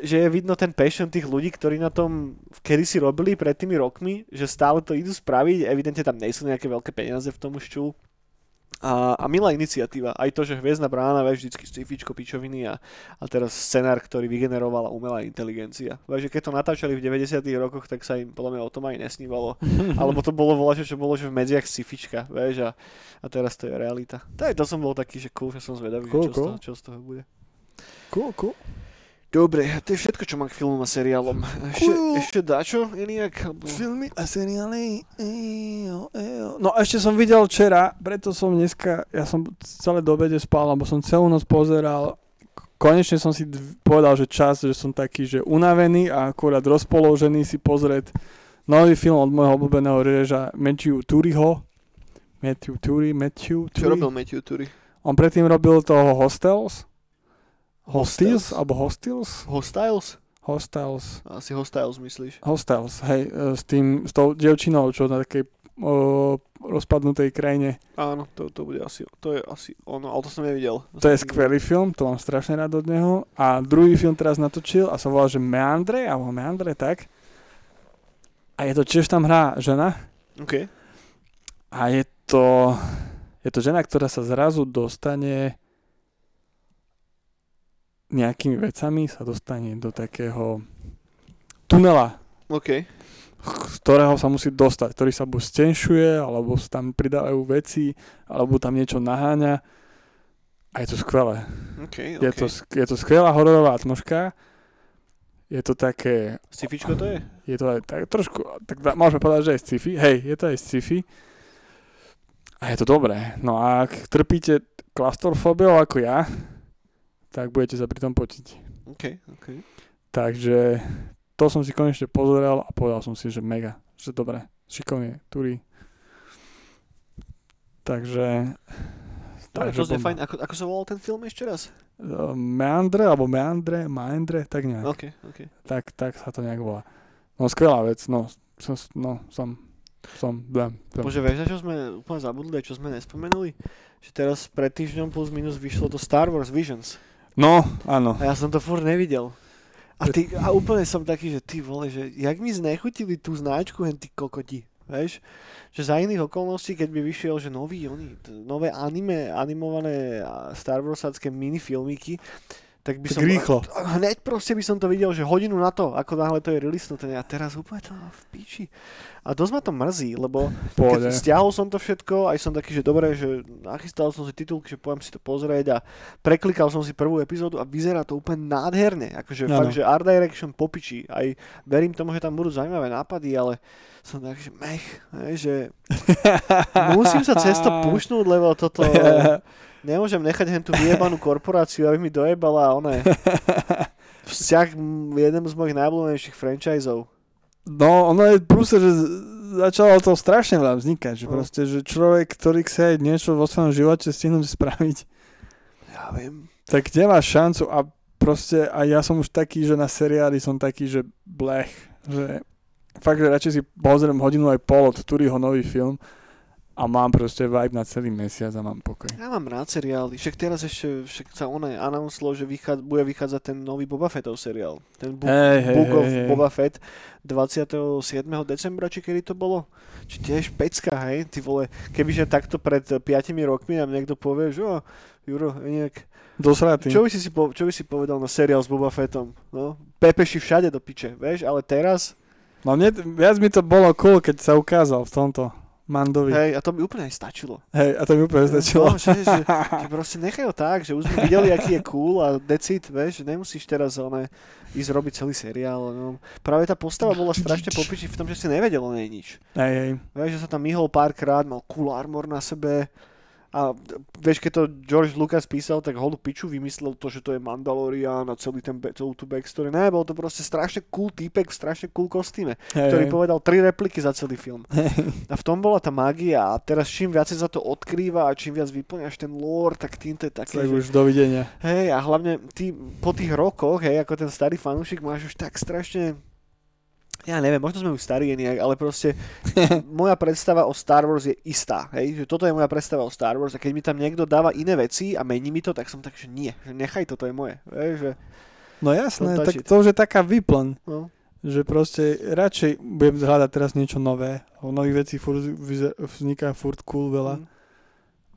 je vidno ten passion tých ľudí, ktorí na tom kedysi robili pred tými rokmi, že stále to idú spraviť, evidentne tam nejsú nejaké veľké peniaze v tom už čul. A milá iniciatíva, aj to, že Hviezdna brána, vieš, vždycky sci-fičko pičoviny a teraz scenár, ktorý vygenerovala umelá inteligencia. Vieš, že keď to natáčali v 90. rokoch, tak sa im podľa mňa o tom aj nesnívalo. Alebo to bolo voľačo, čo bolo, že v medziach sci-fička, vieš, a teraz to je realita. To som bol taký, že cool, že som zvedavý, čo z toho bude. Cool. Dobre, to je všetko, čo mám k filmom a seriálom. Ešte dačo, Eniac? Filmy a seriály... No ešte som videl včera, preto som dneska... Ja som celé do obede spal, lebo som celú noc pozeral. Konečne som si povedal, že čas, že som taký, že unavený a akurát rozpoložený si pozrieť nový film od môjho obľúbeného reža Matthew Turi. Čo robil Matthew Turi? On predtým robil toho Hostiles. Asi Hostiles myslíš? Hostiles, hej, s tou dievčinou, čo na takej rozpadnutej krajine. Áno, to bude asi, to je asi ono, ale to som nevidel. To je skvelý film, to mám strašne rád od neho. A druhý film teraz natočil a sa volal, že Meandre, alebo Meandre, tak. A je to, tiež tam hrá žena. OK. A je to žena, ktorá sa zrazu dostane nejakými vecami, sa dostane do takého tunela. OK. Z ktorého sa musí dostať, ktorý sa buď stenšuje, alebo sa tam pridávajú veci, alebo tam niečo naháňa. A je to skvelé. Okay, okay. Je to skvelá hororová atmoška. Je to také... Sci-fičko to je? Je to aj tak trošku... Tak môžeme povedať, že je sci-fi. Hej, je to aj sci-fi. A je to dobré. No a ak trpíte klastrofóbiou ako ja, tak budete sa pri tom potiť. OK, OK. Takže... To som si konečne pozeral a povedal som si, že mega, že dobre, šikovne, turí. Takže to je fajn. Ako sa volal ten film ešte raz? Meandre, tak nejak. OK. Tak sa to nejak volá. No skvelá vec, som. Bože, vieš, čo sme úplne zabudli, čo sme nespomenuli? Že teraz pred týždňom plus minus vyšlo to Star Wars Visions. No, áno. A ja som to furt nevidel. A úplne som taký, že ty vole, že jak mi znechutili tú značku, hen tí kokoti, vieš? Že za iných okolností, keď by vyšiel, že nové animované Star Warsácké minifilmíky, tak by som... Rýchlo. Hneď proste by som to videl, že hodinu na to, ako náhle to je releasenuté. A teraz úplne to v píči. A dosť ma to mrzí, lebo keď stiahol som to všetko, aj som taký, že dobre, že nachystal som si titulky, že poviem si to pozrieť a preklikal som si prvú epizódu a vyzerá to úplne nádherne. Akože fakt, že Art Direction popičí. Aj verím tomu, že tam budú zaujímavé nápady, ale som taký, že musím sa cesto púšnúť, lebo toto... Nemôžem nechať hen tú vyjebanú korporáciu, aby mi dojebala vzťah jeden z mojich najobľúbenejších franchiseov. No, ono je prúse, že začalo to strašne veľa vznikať, že proste, že človek, ktorý chce niečo vo svojom živote stihnúť spraviť. Ja viem. Tak nemá šancu a proste, a ja som už taký, že na seriáli som taký, že blech, že fakt, že radšej si pozriem hodinu aj pol od Turiho nový film. A mám proste vibe na celý mesiac a mám pokoj. Ja mám rád seriály. Však teraz ešte sa ono announcelo, že bude vychádzať ten nový Boba Fettov seriál. Ten Book of Boba Fett 27. decembra, či kedy to bolo? Či tiež pecka, hej? Ty vole, kebyže takto pred 5 rokmi nám niekto povie, že Juro, Eniac... Dosratý. Čo by si povedal na seriál s Boba Fettom? No? Pepeši všade do piče, vieš? Ale teraz... No viac mi to bolo cool, keď sa ukázal v tomto. Mandovi. Hej, a to by úplne aj stačilo. No, že proste nechaj ho tak, že už sme videli, aký je cool a decid, vieš, nemusíš teraz ísť robiť celý seriál. No. Práve tá postava bola strašne popiči v tom, že si nevedel o nej nič. Hej. Vieš, že sa tam myhol párkrát, mal cool armor na sebe a vieš, keď to George Lucas písal, tak holú piču vymyslel to, že to je Mandalorian a celú tú backstory. Ne, bol to proste strašne cool týpek v strašne cool kostýme, ktorý povedal 3 repliky za celý film. A v tom bola tá mágia a teraz čím viac sa to odkrýva a čím viac vyplňaš ten lore, tak tým to je také... Tak už dovidenia. Hej, a hlavne ty po tých rokoch, hej, ako ten starý fanúšik máš už tak strašne... Ja neviem, možno sme už starí nejak, ale proste moja predstava o Star Wars je istá, hej? Že toto je moja predstava o Star Wars a keď mi tam niekto dáva iné veci a mení mi to, tak som tak, že nie, že nechaj to je moje, hej? Že... No jasné, tak to už je taká výplň, že proste radšej budem hľadať teraz niečo nové, nových vecí vzniká furt cool veľa,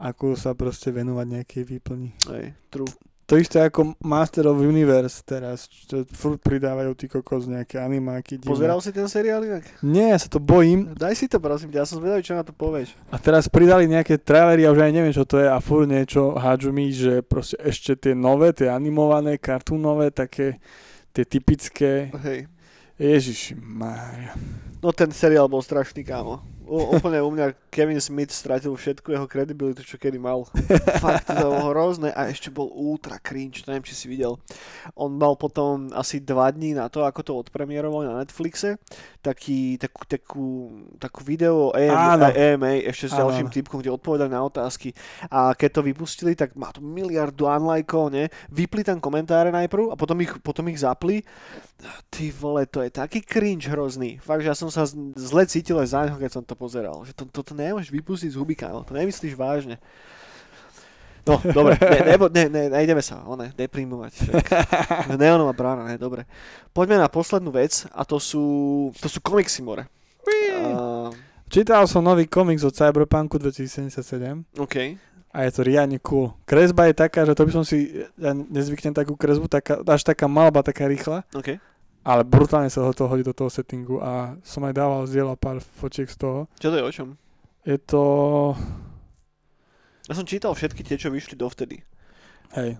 ako sa proste venovať nejakej výplni. Hej, true. To isté ako Master of Universe teraz, čo furt pridávajú tí kokos nejaké animáky. Divné. Pozeral si ten seriál inak? Nie, ja sa to bojím. Daj si to prosím ťa, ja som zvedavý, čo na to povieš. A teraz pridali nejaké trailery, ja už aj neviem, čo to je a furt niečo hádžu mi, že proste ešte tie nové, tie animované, kartúnové, také tie typické. Hej. Ježišmária. No ten seriál bol strašný, kámo. Úplne u mňa Kevin Smith stratil všetku jeho kredibilitu, čo kedy mal. Fakt to bolo hrozné a ešte bol ultra cringe, neviem, či si videl. On mal potom asi 2 dní na to, ako to odpremieroval na Netflixe, takú video AMA ešte s ďalším typkom, kde odpovedali na otázky. A keď to vypustili, tak má to miliardu unlikeov, ne? Vypli tam komentáre najprv a potom ich zapli Ty vole, to je taký cringe hrozný. Fakt, že ja som sa zle cítil aj záňho, keď som to pozeral. Že toto nemôžeš vypustiť z huby, kámo. To nemyslíš vážne. No, dobre. Nejdeme sa, deprimovať. Neonová brána, dobre. Poďme na poslednú vec a to sú komiksy, more. Čítal som nový komiks od Cyberpunku 2077. OK. A je to riadne cool. Kresba je taká, že to by som si... Ja nezvyknem takú kresbu, až taká malba, taká rýchla. OK. Ale brutálne sa to hodí do toho settingu a som aj dával, zdieľal pár fotiek z toho. Čo to je o čom? Je to... Ja som čítal všetky tie, čo vyšli dovtedy. Hej.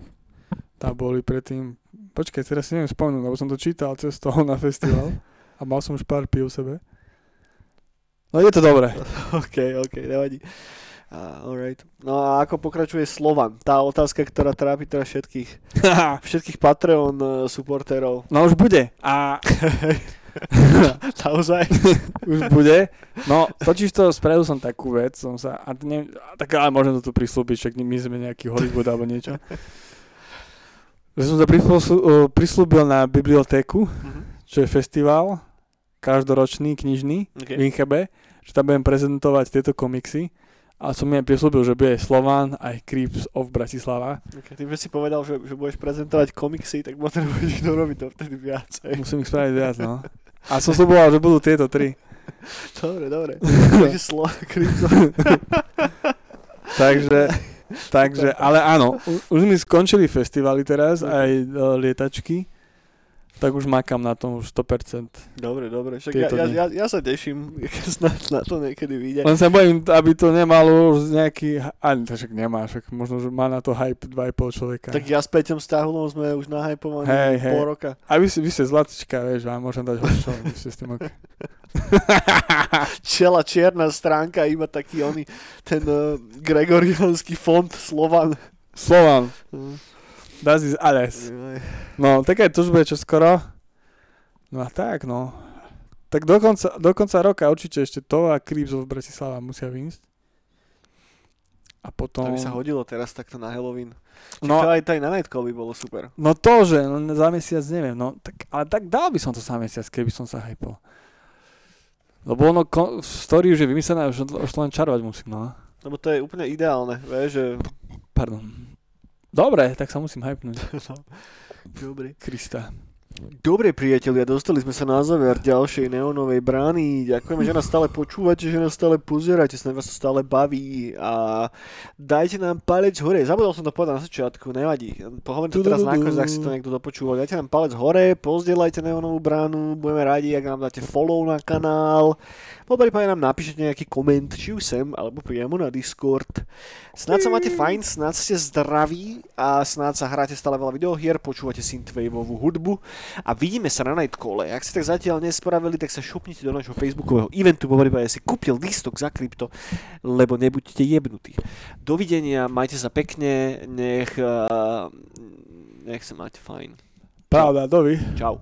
Tá boli predtým... Počkaj, teraz si neviem spomenúť, lebo som to čítal cez toho na festival a mal som už pár pív v sebe. No je to dobré. OK, nevadí. Alright. No a ako pokračuje Slovan? Tá otázka, ktorá trápi teraz všetkých Patreon supportérov. No už bude. A... Naozaj? Už bude. No totiž to spravil som takú vec. Ale možno to tu prislúbiť, však my sme nejaký Hollywood alebo niečo. Že som sa prislúbil na bibliotéku, čo je festival každoročný, knižný v Inchebe, že tam budem prezentovať tieto komiksy. A som mi aj prislúbil, že bude Slovan aj Creeps of Bratislava. Okay, ty by si povedal, že budeš prezentovať komiksy, tak potrebuješ dorobiť to vtedy viacej. Musím ich spraviť viac, no. A som slúboval, že budú tieto tri. Dobre. Takže Creeps of... takže, ale áno, už mi skončili festivaly teraz, aj lietačky. Tak už makám na tom už 100%. Dobre. Však ja sa teším, keď snad na to niekedy vyjde. Len sa bojím, aby to nemalo už nejaký... Ani to však nemá, však možno že má na to hype 2,5 človeka. Tak ja s Peťom Stahulom sme už nahypovaní pol roka. A vy ste zlatička, vieš, vám môžem dať hočo. Vy ste s tým ok. Čela čierna stránka, iba taký oný, ten gregoriánsky fond Slovan. Das is alles. No, taká je tužba, čo skoro. No a tak, no. Tak do konca roka určite ešte to a Creeps of Bratislava musia vyjsť. A potom... To by sa hodilo teraz takto na Halloween. No, to aj na Nightcall by bolo super. No to, že za mesiac neviem. No, tak dal by som to za mesiac, keby som sa hypol. Lebo ono story už je vymyslené, už len čarovať musím, no. Lebo to je úplne ideálne, vieš, že... Pardon. Dobre, tak sa musím hypnúť. Dobre. Krista. Dobre, priatelia, dostali sme sa na záver ďalšej Neonovej brány. Ďakujeme, že nás stále počúvate, že nás stále pozeráte, že vás to stále baví a dajte nám palec hore. Zabudol som to povedať na začiatku, nevadí. Pohovorím to teraz na koniec, ak si to niekto dopočúval. Dajte nám palec hore, pozdieľajte Neonovú bránu, budeme radi, ak nám dáte follow na kanál. Poprípade nám napíšete nejaký koment, či už sem, alebo priamo na Discord. Snáď sa máte fajn, snáď ste zdraví a snáď sa hráte stále veľa videohier, počúvate synthwaveovú hudbu a vidíme sa na Nightcalle. Ak ste tak zatiaľ nespravili, tak sa šupnite do našho facebookového eventu, poprípade si kúpil lístok za krypto, lebo nebuďte jebnutí. Dovidenia, majte sa pekne, nech sa máte fajn. Pravda, dovi. Čau.